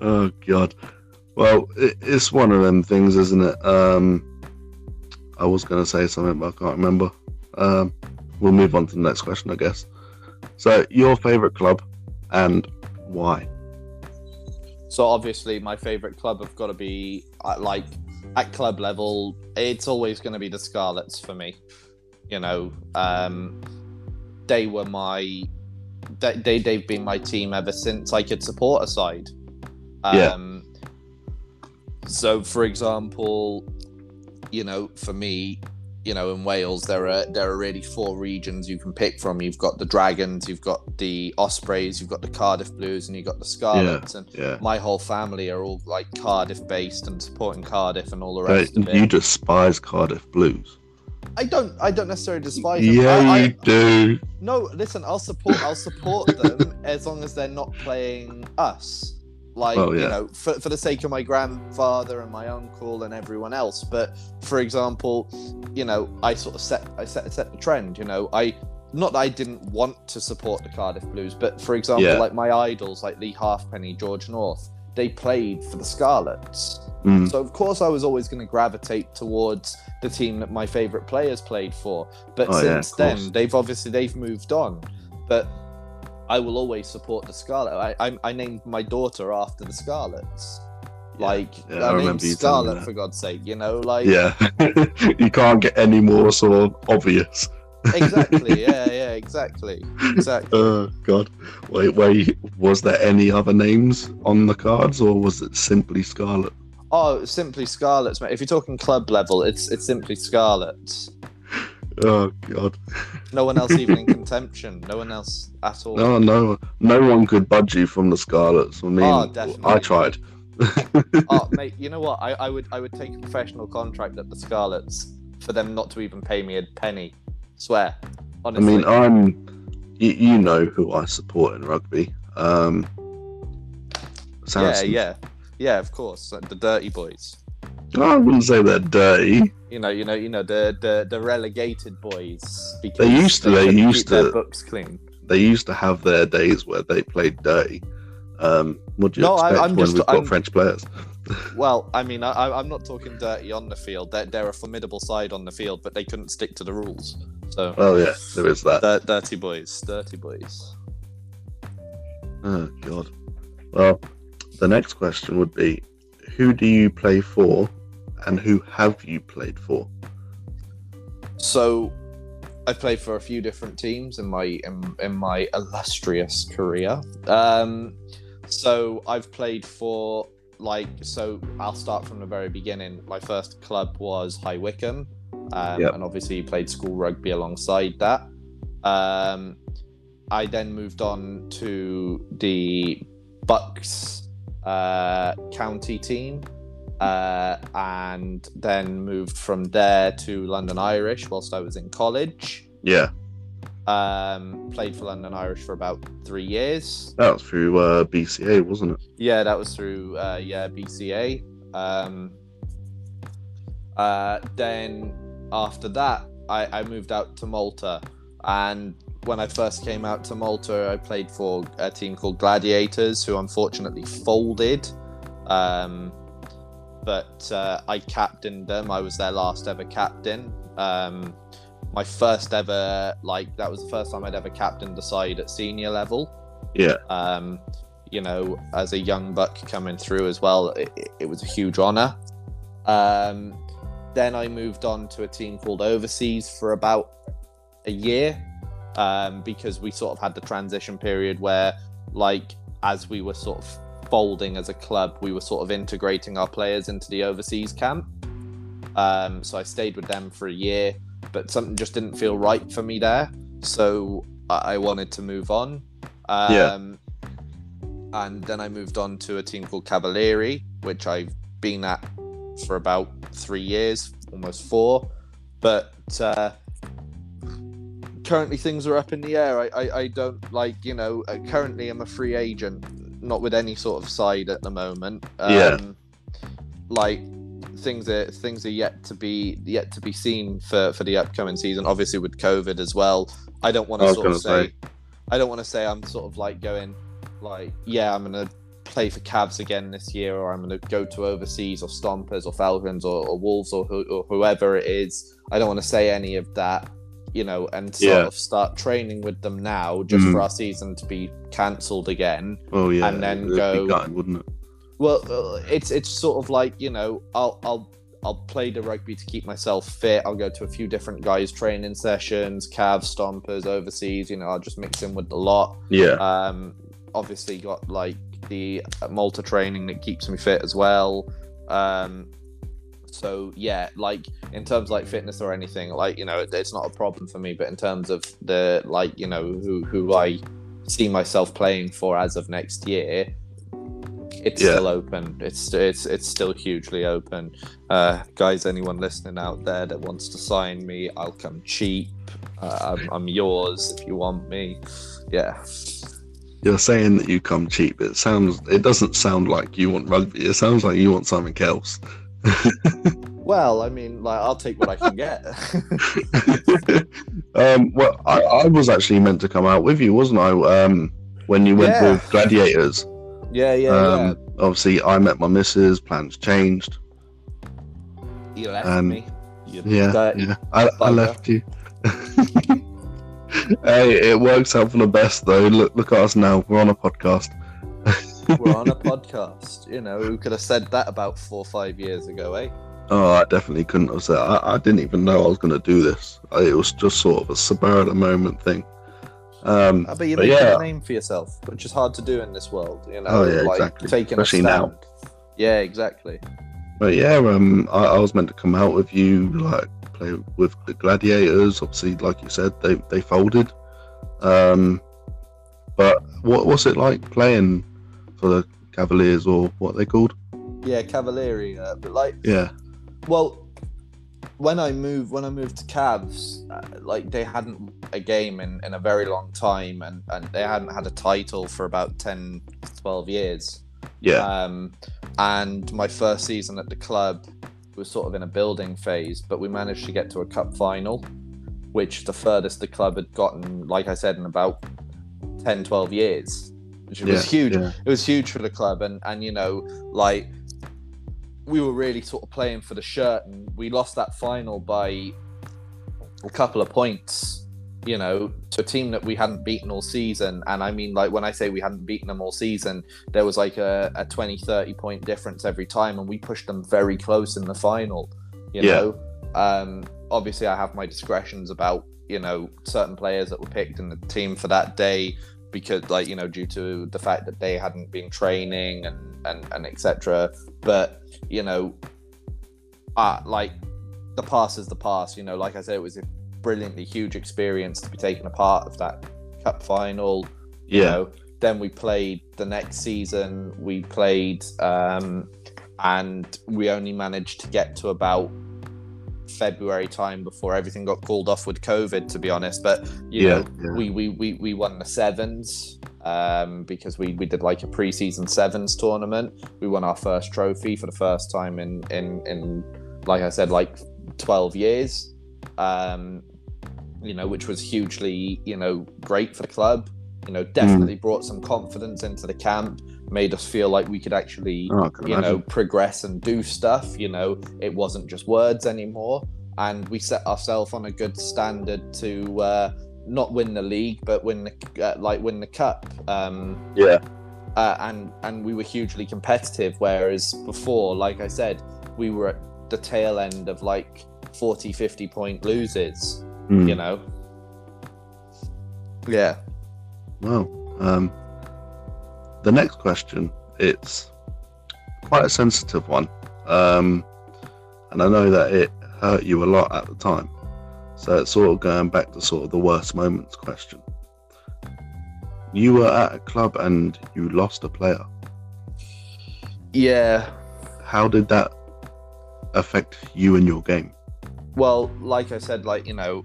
Oh, God. Well, it's one of them things, isn't it? I was going to say something, but I can't remember. We'll move on to the next question, I guess. So, your favourite club and why? So, obviously, my favourite club have got to be, like, at club level, it's always going to be the Scarlets for me. You know, they've been my team ever since I could support a side. So, for example, you know, for me, you know, in Wales, there are really four regions you can pick from. You've got the Dragons, you've got the Ospreys, you've got the Cardiff Blues, and you've got the Scarlets. And my whole family are all, like, Cardiff-based and supporting Cardiff and all the rest of it. You despise Cardiff Blues. I don't necessarily despise them. Yeah, you do. No, listen, I'll support them as long as they're not playing us. Like, you know, for the sake of my grandfather and my uncle and everyone else. But for example, you know, I sort of set the trend. You know, I didn't want to support the Cardiff Blues, but for example, like my idols, like Lee Halfpenny, George North, they played for the Scarlets. So of course I was always going to gravitate towards the team that my favourite players played for. But since then, they've moved on. But I will always support the Scarlet. I named my daughter after the Scarlets. Like, I named Scarlet, for God's sake, you know, like... Yeah, you can't get any more sort of obvious. Exactly, exactly. Oh, God. Wait, was there any other names on the cards, or was it simply Scarlet? Oh, simply Scarlets, mate. If you're talking club level, it's simply Scarlets. Oh, God. No one else even in contention. No one else at all. No one could budge you from the Scarlets. I mean, definitely. I tried. Oh, mate, you know what? I would take a professional contract at the Scarlets for them not to even pay me a penny. Swear. Honestly. I mean, you know who I support in rugby. Saracens. Yeah, of course. The Dirty Boys. I wouldn't say they're dirty. You know the relegated boys. They used to keep their books clean. they used to have their days where they played dirty. What do you expect when we've got French players? Well, I mean, I'm not talking dirty on the field. They're a formidable side on the field, but they couldn't stick to the rules. So, oh yeah, there is that. Dirty boys. Oh God. Well, the next question would be, who do you play for, and who have you played for? So, I played for a few different teams in my illustrious career. So I've played for, I'll start from the very beginning. My first club was High Wycombe, and obviously played school rugby alongside that. I then moved on to the Bucks county team, and then moved from there to London Irish whilst I was in college. Yeah. Played for London Irish for about 3 years. That was through BCA, wasn't it? Yeah, that was through BCA. Then after that, I moved out to Malta, and when I first came out to Malta, I played for a team called Gladiators, who unfortunately folded. But I captained them. I was their last ever captain. My first ever, that was the first time I'd ever captained the side at senior level. Yeah. As a young buck coming through as well, it was a huge honour. Then I moved on to a team called Overseas for about a year, because we sort of had the transition period where, as we were sort of folding as a club, we were sort of integrating our players into the Overseas camp. So I stayed with them for a year, but something just didn't feel right for me there, so I wanted to move on. And then I moved on to a team called Cavalieri, which I've been at for about 3 years, almost 4, but currently things are up in the air. I don't, currently I'm a free agent, not with any sort of side at the moment. Things are yet to be seen for the upcoming season. Obviously with COVID as well, I don't want to say I'm sort of I'm going to play for Cavs again this year, or I'm going to go to Overseas or Stompers or Falcons or Wolves or whoever it is. I don't want to say any of that, and sort of start training with them now just for our season to be cancelled again. Oh yeah, and then it'd be gutting, wouldn't it? Well, it's sort of I'll play the rugby to keep myself fit. I'll go to a few different guys' training sessions, Cavs, Stompers, Overseas. I'll just mix in with the lot. Yeah. Obviously got the Malta training that keeps me fit as well. So yeah, in terms of fitness or anything, it's not a problem for me. But in terms of the who I see myself playing for as of next year, it's still open. It's still hugely open. Guys, anyone listening out there that wants to sign me, I'll come cheap. I'm yours if you want me. Yeah. You're saying that you come cheap. It doesn't sound like you want rugby. It sounds like you want something else. Well, I'll take what I can get. Well, I was actually meant to come out with you, wasn't I? When you went with Gladiators. Yeah. Obviously, I met my missus. Plans changed. You left me. I left you. Hey, it works out for the best, though. Look at us now. We're on a podcast. We're on a podcast. Who could have said that about 4 or 5 years ago, eh? Oh, I definitely couldn't have said. I didn't even know I was going to do this. It was just sort of a spur of the moment thing. I bet you make a name for yourself, which is hard to do in this world, Oh yeah, exactly. Taking especially a stand. Now. Yeah, exactly. But yeah, I was meant to come out with you, play with the Gladiators. Obviously, like you said, they folded. But what's it like playing for the Cavaliers, or what they called? Yeah, Cavalieri. Well. When I moved to Cavs, they hadn't a game in a very long time, and they hadn't had a title for about 10, 12 years. Yeah. And my first season at the club was sort of in a building phase, but we managed to get to a cup final, which the furthest the club had gotten, like I said, in about 10, 12 years, which was huge. Yeah. It was huge for the club. And, you know, like, we were really sort of playing for the shirt, and we lost that final by a couple of points, you know, to a team that we hadn't beaten all season. And I mean, like, when I say we hadn't beaten them all season, there was like a 20, 30 point difference every time. And we pushed them very close in the final, you know. Obviously, I have my discretions about, you know, certain players that were picked in the team for that day, because, like, you know, due to the fact that they hadn't been training and etc. But, you know, like, the past is the past, you know. Like I said, it was a brilliantly huge experience to be taking a part of that cup final. You know, then we played the next season, we played, and we only managed to get to about February time before everything got called off with COVID, to be honest. But you know, we won the sevens, because we did like a pre-season sevens tournament. We won our first trophy for the first time in like I said, like 12 years, you know, which was hugely, you know, great for the club. You know, definitely brought some confidence into the camp, made us feel like we could actually, you know, progress and do stuff. You know, it wasn't just words anymore. And we set ourselves on a good standard to not win the league, but win the, like, win the cup. And we were hugely competitive, whereas before, like I said, we were at the tail end of like 40, 50 point losers, you know? Yeah. Well, the next question, it's quite a sensitive one, and I know that it hurt you a lot at the time, so it's sort of going back to sort of the worst moments question. You were at a club and you lost a player. Yeah. How did that affect you and your game? Well, like I said, like, you know,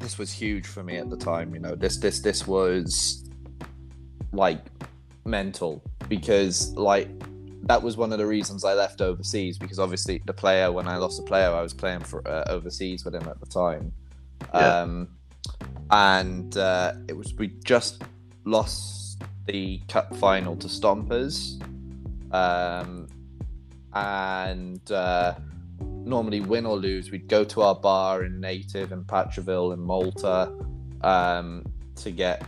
this was huge for me at the time, you know. This was like mental, because like that was one of the reasons I left Overseas, because obviously the player, when I lost the player, I was playing for Overseas with him at the time, and it was, we just lost the cup final to Stompers, and normally win or lose, we'd go to our bar in Native and Patraville in Malta, to get,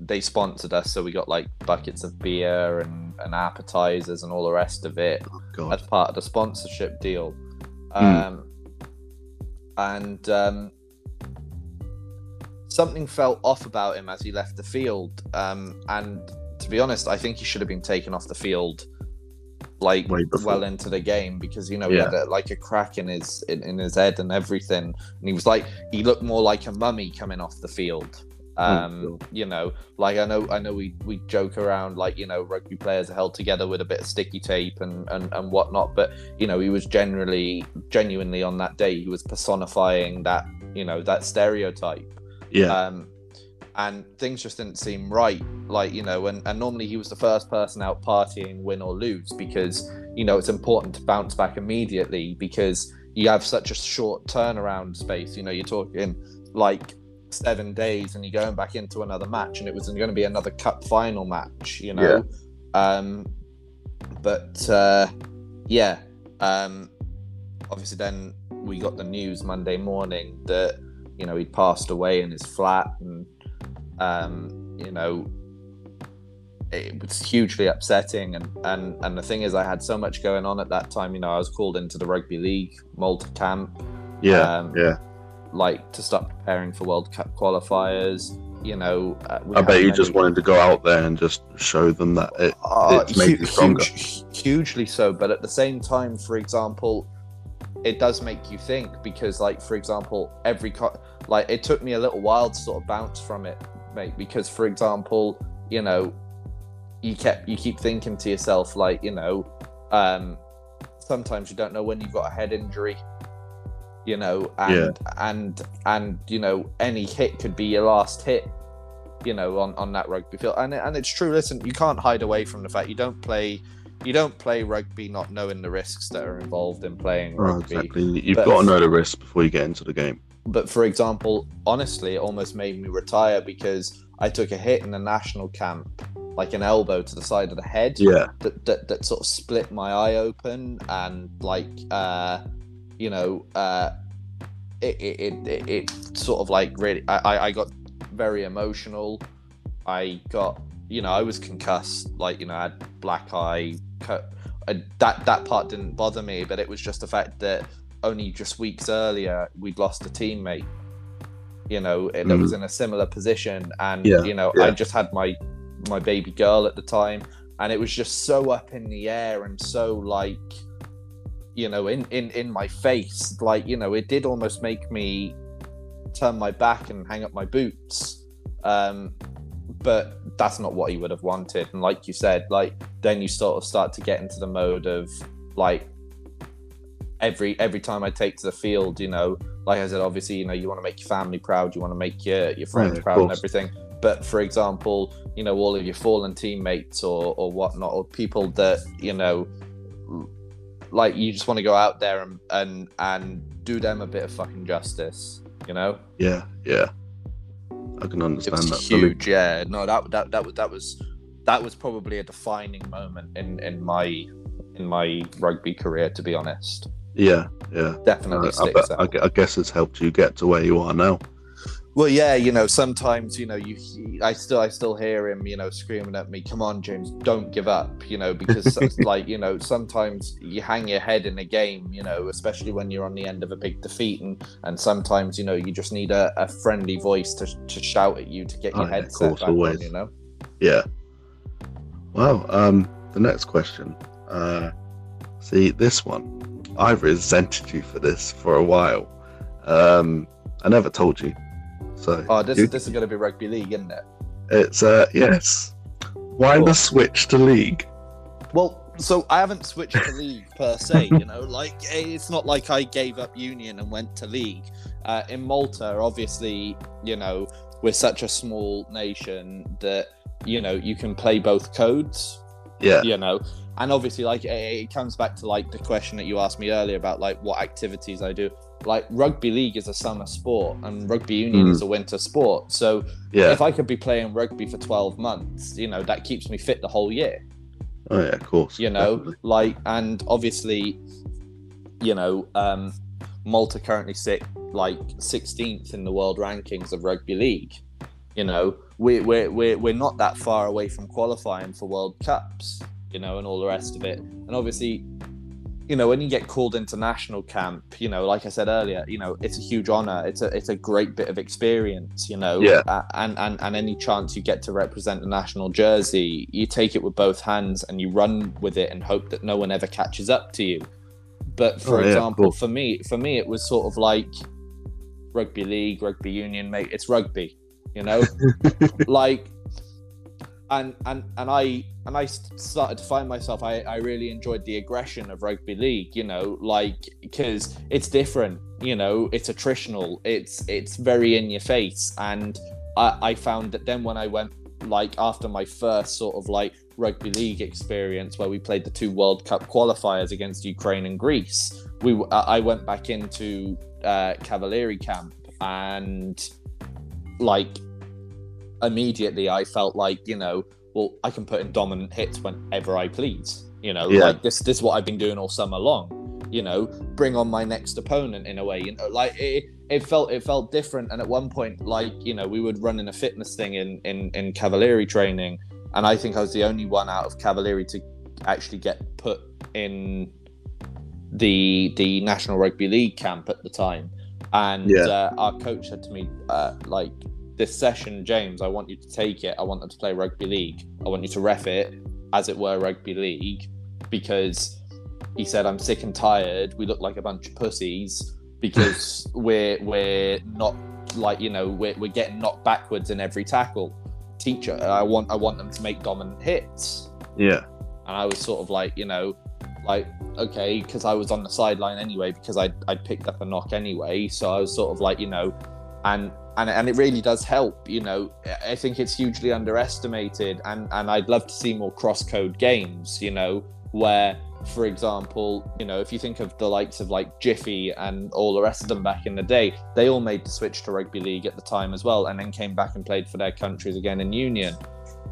they sponsored us, so we got like buckets of beer and appetizers and all the rest of it as part of the sponsorship deal. And something felt off about him as he left the field, and to be honest, I think he should have been taken off the field like well into the game, because, you know, he had like a crack in his head and everything, and he was like, he looked more like a mummy coming off the field. You know, like, I know we joke around, like, you know, rugby players are held together with a bit of sticky tape and whatnot, but, you know, he was genuinely on that day, he was personifying that, you know, that stereotype. And things just didn't seem right, like, you know, and normally he was the first person out partying, win or lose, because, you know, it's important to bounce back immediately, because you have such a short turnaround space. You know, you're talking like 7 days and you're going back into another match, and it was going to be another cup final match, you know. Obviously then we got the news Monday morning that, you know, he'd passed away in his flat, and you know, it was hugely upsetting, and the thing is, I had so much going on at that time. You know, I was called into the Rugby League Malta camp, like to start preparing for World Cup qualifiers. You know, I bet you just wanted to go out there and just show them that it's made you stronger. Hugely so, but at the same time, for example, it does make you think, because, like, for example, like, it took me a little while to sort of bounce from it, mate, because, for example, you know, you keep thinking to yourself, like, you know, sometimes you don't know when you've got a head injury, you know, and you know, any hit could be your last hit, you know, on that rugby field, and it's true. Listen, you can't hide away from the fact you don't play rugby not knowing the risks that are involved in playing rugby. You've got to know the risks before you get into the game. But for example, honestly, it almost made me retire because I took a hit in the national camp, like an elbow to the side of the head, that sort of split my eye open, and like it sort of like really, I got very emotional. I got, I was concussed, like, I had black eye. That part didn't bother me, but it was just the fact that only just weeks earlier we'd lost a teammate, that was in a similar position, and I just had my baby girl at the time, and it was just so up in the air and so like, in my face, like, it did almost make me turn my back and hang up my boots. But that's not what he would have wanted. And like you said, like, then you sort of start to get into the mode of like, every time I take to the field, like I said, obviously, you want to make your family proud, you want to make your friends proud and everything. But for example, all of your fallen teammates or whatnot, or people that, like, you just want to go out there and do them a bit of fucking justice, Yeah. I can understand that. It was huge, yeah. No, that was probably a defining moment in my rugby career, to be honest. Yeah. Definitely sticks out. I guess it's helped you get to where you are now. Well, yeah, sometimes, I still hear him, screaming at me, come on, James, don't give up, because like, sometimes you hang your head in a game, especially when you're on the end of a big defeat, and sometimes, you just need a friendly voice to shout at you to get your head set back on, Yeah. Wow, the next question. See, this one, I resented you for this for a while. I never told you. So, this is going to be rugby league, isn't it? It's yes. Why the switch to league? Well, so I haven't switched to league per se. Like, it's not like I gave up union and went to league. In Malta, obviously, we're such a small nation that you can play both codes. Yeah. And obviously, like, it comes back to like the question that you asked me earlier about like what activities I do. Like, rugby league is a summer sport and rugby union is a winter sport. So if I could be playing rugby for 12 months, that keeps me fit the whole year. Oh yeah, of course. Definitely. Like, and obviously, Malta currently sit like 16th in the world rankings of rugby league. We're not that far away from qualifying for World Cups, and all the rest of it. And obviously, when you get called into national camp, like I said earlier, it's a huge honour. It's a great bit of experience, Yeah. And any chance you get to represent the national jersey, you take it with both hands and you run with it and hope that no one ever catches up to you. But for example, for me, it was sort of like rugby league, rugby union, mate. It's rugby, like. And I started to find myself, I really enjoyed the aggression of rugby league, like, because it's different, it's attritional, it's very in your face. And I found that then when I went, like, after my first sort of like rugby league experience where we played the two World Cup qualifiers against Ukraine and Greece, I went back into Cavalieri camp, and like, immediately I felt like, well, I can put in dominant hits whenever I please, like, this is what I've been doing all summer long, bring on my next opponent in a way, like, it felt different. And at one point, like, we would run in a fitness thing in Cavalieri training, and I think I was the only one out of Cavalieri to actually get put in the National Rugby League camp at the time. And our coach said to me, like, this session, James, I want you to take it. I want them to play rugby league. I want you to ref it as it were rugby league, because he said, I'm sick and tired. We look like a bunch of pussies because we're not, like, we're getting knocked backwards in every tackle. Teacher, I want them to make dominant hits. Yeah. And I was sort of like, like, okay, because I was on the sideline anyway, because I'd picked up a knock anyway. So I was sort of like, and it really does help, I think it's hugely underestimated, and I'd love to see more cross-code games, where for example, you know, if you think of the likes of like Jiffy and all the rest of them back in the day, they all made the switch to rugby league at the time as well, and then came back and played for their countries again in union.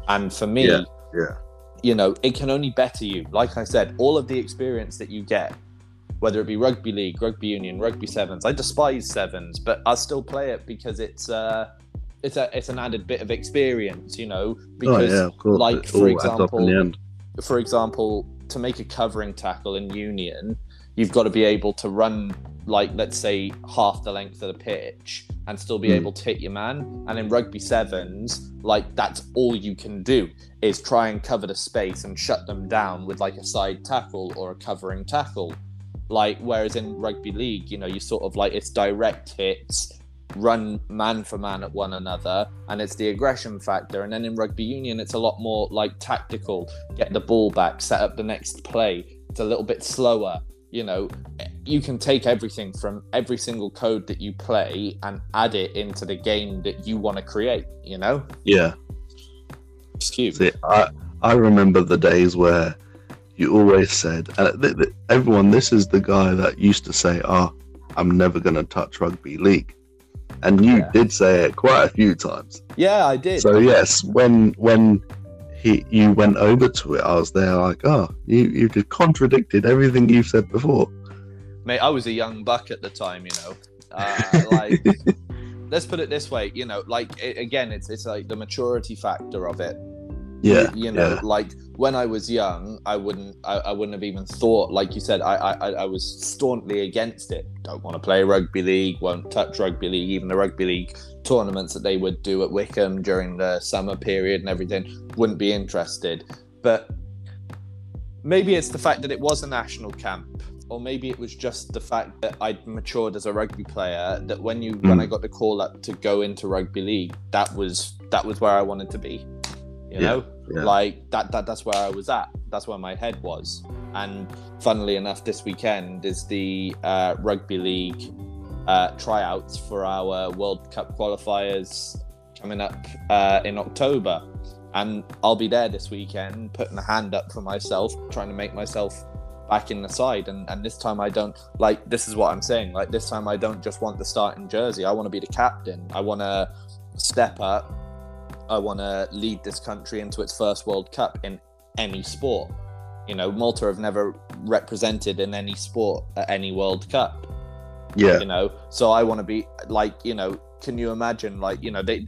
And for me, you know, it can only better you. Like I said, all of the experience that you get, whether it be rugby league, rugby union, rugby sevens. I despise sevens, but I still play it because it's an added bit of experience, you know. Because like for example, to make a covering tackle in union, you've got to be able to run, like, let's say, half the length of the pitch and still be able to hit your man. And in rugby sevens, like, that's all you can do is try and cover the space and shut them down with, like, a side tackle or a covering tackle. Like, whereas in rugby league, you know, you sort of, like, it's direct hits, run man for man at one another, and it's the aggression factor. And then in rugby union, it's a lot more, like, tactical. Get the ball back, set up the next play. It's a little bit slower. You know, you can take everything from every single code that you play and add it into the game that you want to create, you know? Yeah. It's cute. See, I remember the days where you always said, everyone, this is the guy that used to say, oh, I'm never going to touch rugby league. And you did say it quite a few times. Yeah, I did. So, yes, when you went over to it, I was there like, oh, you just contradicted everything you've said before. Mate, I was a young buck at the time, you know. Like, let's put it this way, you know, like, again, it's like the maturity factor of it. Yeah. You know, like, when I was young, I wouldn't have even thought, like you said, I was staunchly against it. Don't want to play rugby league, won't touch rugby league, even the rugby league tournaments that they would do at Wickham during the summer period and everything, wouldn't be interested. But maybe it's the fact that it was a national camp, or maybe it was just the fact that I'd matured as a rugby player, that when I got the call up to go into rugby league, that was where I wanted to be, you know? Yeah. Like that's where I was at, that's where my head was. And funnily enough, this weekend is the rugby league tryouts for our World Cup qualifiers coming up in October, and I'll be there this weekend putting a hand up for myself, trying to make myself back in the side. And this time I don't, like, this is what I'm saying, like, this time I don't just want the starting jersey, I want to be the captain, I want to step up, I want to lead this country into its first World Cup in any sport. You know, Malta have never represented in any sport at any World Cup. Yeah, you know, so I want to be like, you know, can you imagine, like, you know, they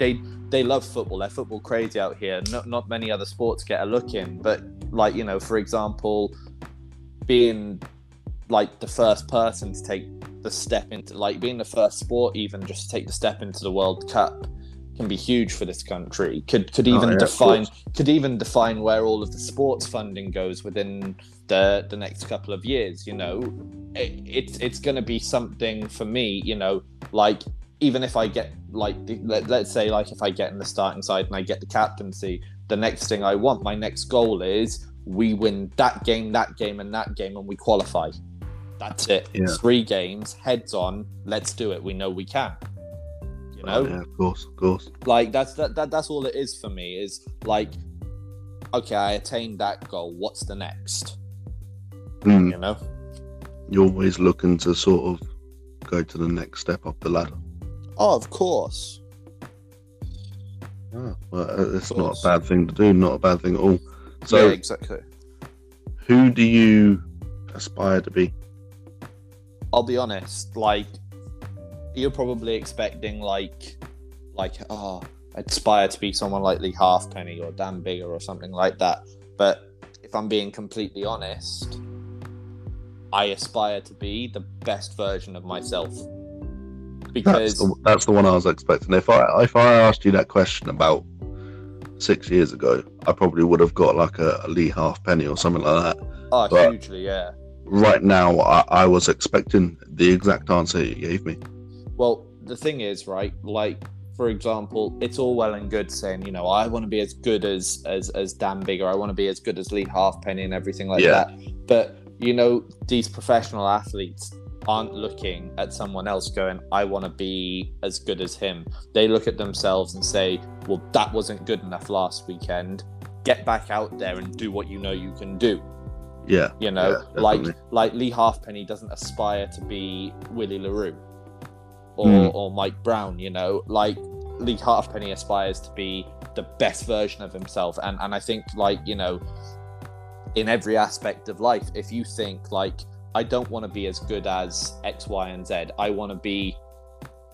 love football, they're football crazy out here, not many other sports get a look in, but, like, you know, for example, being like the first person to take the step into, like, being the first sport even just to take the step into the World Cup can be huge for this country, could even define where all of the sports funding goes within the next couple of years, you know. It's going to be something for me, you know, like, even if I get, like, let's say, like, if I get in the starting side and I get the captaincy, the next thing I want, my next goal is we win that game, and we qualify. That's it. Yeah. 3 games, heads on, let's do it. We know we can. You know? Yeah, of course. Like, that's all it is for me, is like, okay, I attained that goal, what's the next? You know? You're always looking to sort of go to the next step up the ladder. Oh, of course. Ah, well, it's not a bad thing to do, not a bad thing at all. So, yeah, exactly. Who do you aspire to be? I'll be honest, like, you're probably expecting, like, oh, I aspire to be someone like Lee Halfpenny or Dan Biggar or something like that. But if I'm being completely honest, I aspire to be the best version of myself, because that's the one I was expecting. If I asked you that question about 6 years ago, I probably would have got like a Lee Halfpenny or something like that. Oh, but hugely, yeah. Right now, I was expecting the exact answer you gave me. Well, the thing is, right, like, for example, it's all well and good saying, you know, I want to be as good as Dan Biggar, I want to be as good as Lee Halfpenny and everything like that, but, you know, these professional athletes aren't looking at someone else going, I want to be as good as him. They look at themselves and say, well, that wasn't good enough last weekend. Get back out there and do what you know you can do. Yeah. You know, yeah, like Lee Halfpenny doesn't aspire to be Willie LaRue or Mike Brown, you know, like Lee Halfpenny aspires to be the best version of himself. And I think, like, you know, in every aspect of life, if you think like, I don't want to be as good as X, Y, and Z, I want to be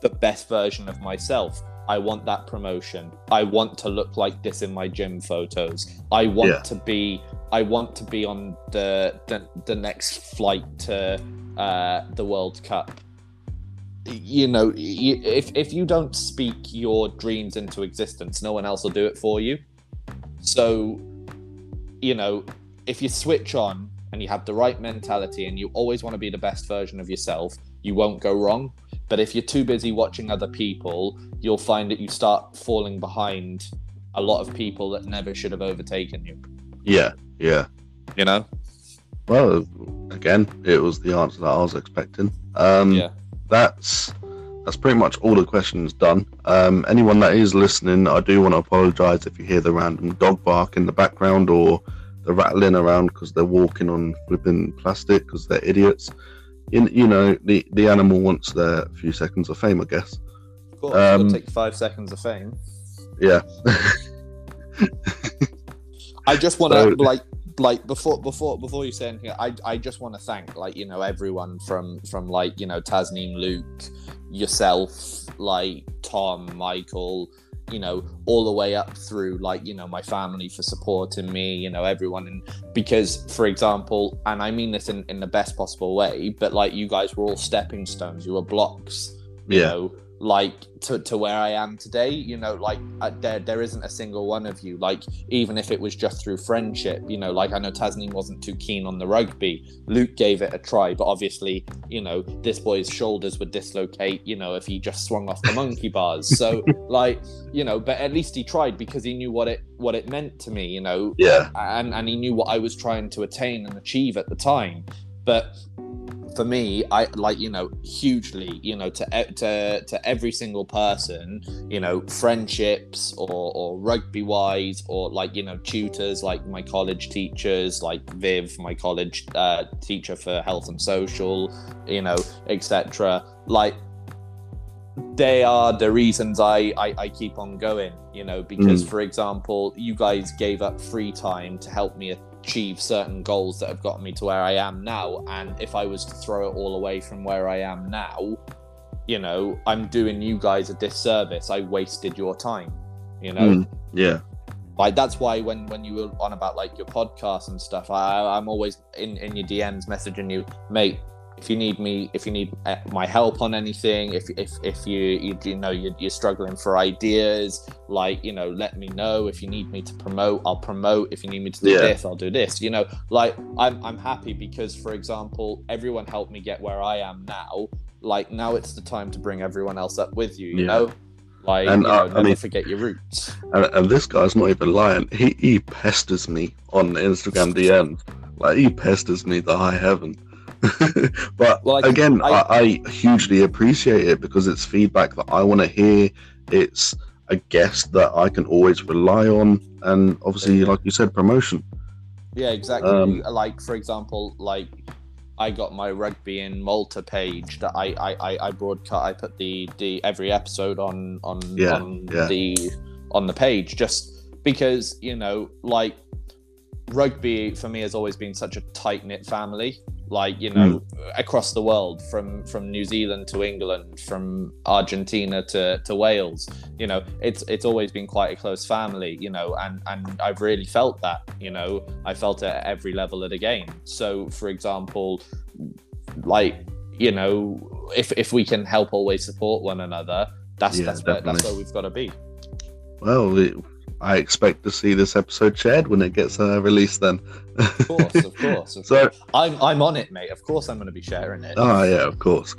the best version of myself. I want that promotion. I want to look like this in my gym photos. I want to be. I want to be on the next flight to the World Cup. You know, if you don't speak your dreams into existence, no one else will do it for you. So, you know, if you switch on and you have the right mentality and you always want to be the best version of yourself, you won't go wrong. But if you're too busy watching other people, you'll find that you start falling behind a lot of people that never should have overtaken you. Yeah, yeah. You know? Well, again, it was the answer that I was expecting. That's pretty much all the questions done. Anyone that is listening, I do want to apologise if you hear the random dog bark in the background or the rattling around because they're walking on flipping plastic because they're idiots. You know, the animal wants their few seconds of fame, I guess. Of course, it'll take 5 seconds of fame. Yeah. I just want to, like before you say anything, I just want to thank, like, you know, everyone from like, you know, Tasneem, Luke, yourself, like Tom, Michael, you know, all the way up through, like, you know, my family for supporting me, you know, everyone. And because, for example, and I mean this in the best possible way, but like you guys were all stepping stones, you were blocks, you know, like to where I am today, you know, like there isn't a single one of you, like even if it was just through friendship, you know, like I know Tasneem wasn't too keen on the rugby, Luke gave it a try, but obviously, you know, this boy's shoulders would dislocate, you know, if he just swung off the monkey bars. So like, you know, but at least he tried because he knew what it meant to me, you know, and he knew what I was trying to attain and achieve at the time. But for me, I like, you know, hugely, you know, to every single person, you know, friendships or rugby wise, or like, you know, tutors, like my college teachers, like Viv, my college teacher for health and social, you know, etc. Like they are the reasons I keep on going, you know, because for example, you guys gave up free time to help me achieve certain goals that have gotten me to where I am now. And if I was to throw it all away from where I am now, you know, I'm doing you guys a disservice. I wasted your time, you know? Yeah. Like that's why when you were on about like your podcast and stuff, I'm always in your DMs messaging you, mate, if you need me, if you need my help on anything, if you know you're struggling for ideas, like, you know, let me know. If you need me to promote, I'll promote. If you need me to do this, I'll do this. You know, like I'm happy because, for example, everyone helped me get where I am now. Like now it's the time to bring everyone else up with you. You know, like, and, you know, never forget your roots. And this guy's not even lying. He pesters me on Instagram DMs. Like he pesters me that I haven't. But like, again, I hugely appreciate it because it's feedback that I want to hear. It's a guest that I can always rely on, and obviously, like you said, promotion. Yeah, exactly. Like for example, like I got my Rugby in Malta page that I broadcast. I put the every episode on the page just because, you know, like rugby for me has always been such a tight knit family. Like, you know, across the world, from New Zealand to England, from Argentina to Wales, you know, it's always been quite a close family, you know, and I've really felt that, you know, I felt it at every level of the game. So, for example, like, you know, if we can help always support one another, that's where we've got to be. Well, I expect to see this episode shared when it gets released then. Of course. So, I'm on it, mate. Of course I'm going to be sharing it. Oh, yeah, of course.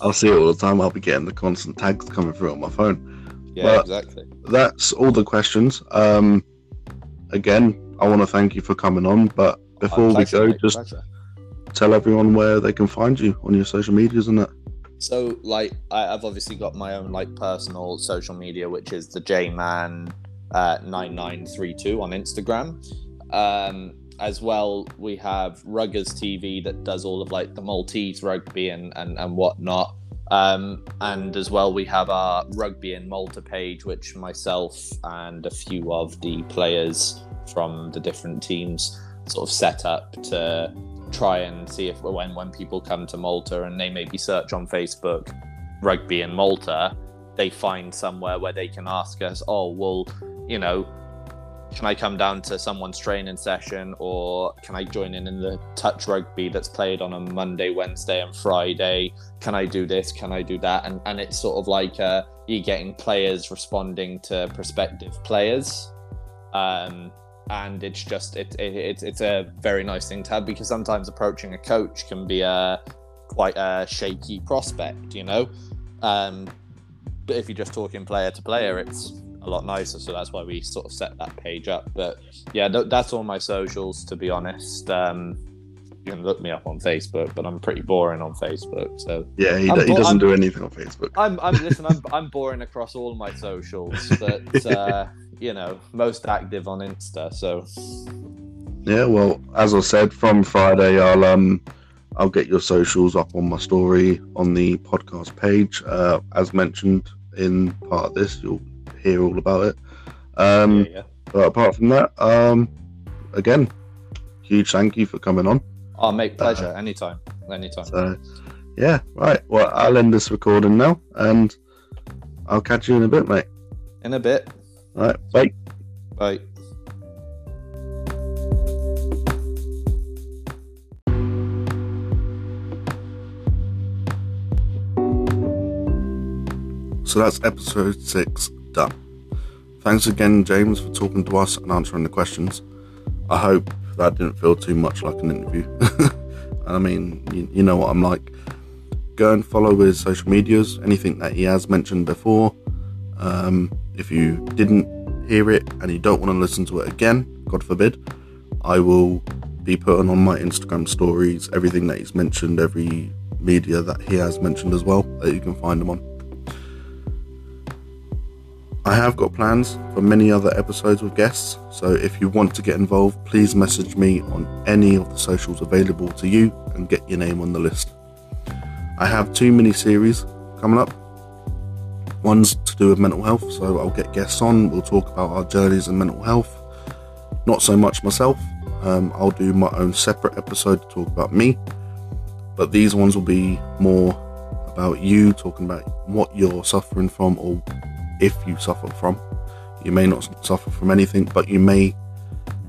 I'll see it all the time. I'll be getting the constant tags coming through on my phone. Yeah, but exactly. That's all the questions. Again, I want to thank you for coming on. But before we go, just tell everyone where they can find you on your social medias and that. So, like, I've obviously got my own, like, personal social media, which is the J-Man... 9932 on Instagram. as well, we have Ruggers TV that does all of like the Maltese rugby and whatnot. And as well, we have our Rugby in Malta page, which myself and a few of the players from the different teams sort of set up to try and see if when people come to Malta and they maybe search on Facebook Rugby in Malta, they find somewhere where they can ask us, oh, well, you know, can I come down to someone's training session, or can I join in the touch rugby that's played on a Monday, Wednesday and Friday? Can I do this? Can I do that? And it's sort of like you're getting players responding to prospective players. And it's just, it's a very nice thing to have, because sometimes approaching a coach can be quite a shaky prospect, you know? But if you're just talking player to player, it's a lot nicer. So that's why we sort of set that page up. But yeah, that's all my socials, to be honest. You can look me up on Facebook, but I'm pretty boring on Facebook. So yeah, he doesn't do anything on Facebook. I'm boring across all my socials, but you know, most active on Insta. So yeah, well, as I said, from Friday I'll get your socials up on my story on the podcast page. As mentioned in part of this, you'll hear all about it. But apart from that, again, huge thank you for coming on. Oh, mate, pleasure. Anytime. So, yeah, right. Well, I'll end this recording now, and I'll catch you in a bit, mate. In a bit. All right, bye. Bye. So that's episode 6 done. Thanks again, James, for talking to us and answering the questions. I hope that didn't feel too much like an interview. And I mean, you know what I'm like. Go and follow his social medias, anything that he has mentioned before. If you didn't hear it and you don't want to listen to it again, God forbid, I will be putting on my Instagram stories everything that he's mentioned, every media that he has mentioned as well, that you can find him on. I have got plans for many other episodes with guests, so if you want to get involved, please message me on any of the socials available to you and get your name on the list. I have 2 mini-series coming up. One's to do with mental health, so I'll get guests on, we'll talk about our journeys in mental health. Not so much myself, I'll do my own separate episode to talk about me, but these ones will be more about you, talking about what you're suffering from, or if you suffer from. You may not suffer from anything, but you may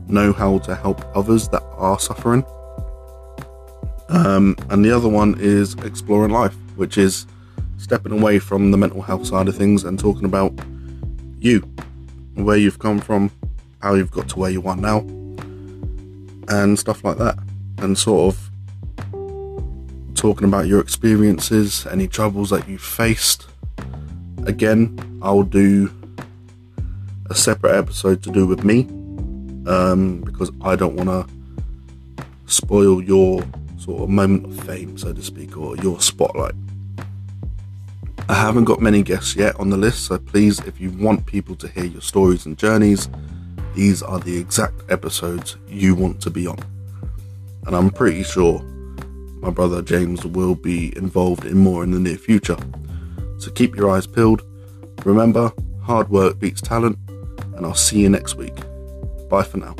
know how to help others that are suffering. And the other one is exploring life, which is stepping away from the mental health side of things and talking about you, where you've come from, how you've got to where you are now, and stuff like that, and sort of talking about your experiences, any troubles that you've faced. Again, I'll do a separate episode to do with me, because I don't want to spoil your sort of moment of fame, so to speak, or your spotlight. I haven't got many guests yet on the list, so please, if you want people to hear your stories and journeys, these are the exact episodes you want to be on. And I'm pretty sure my brother James will be involved in more in the near future. So keep your eyes peeled. Remember, hard work beats talent, and I'll see you next week. Bye for now.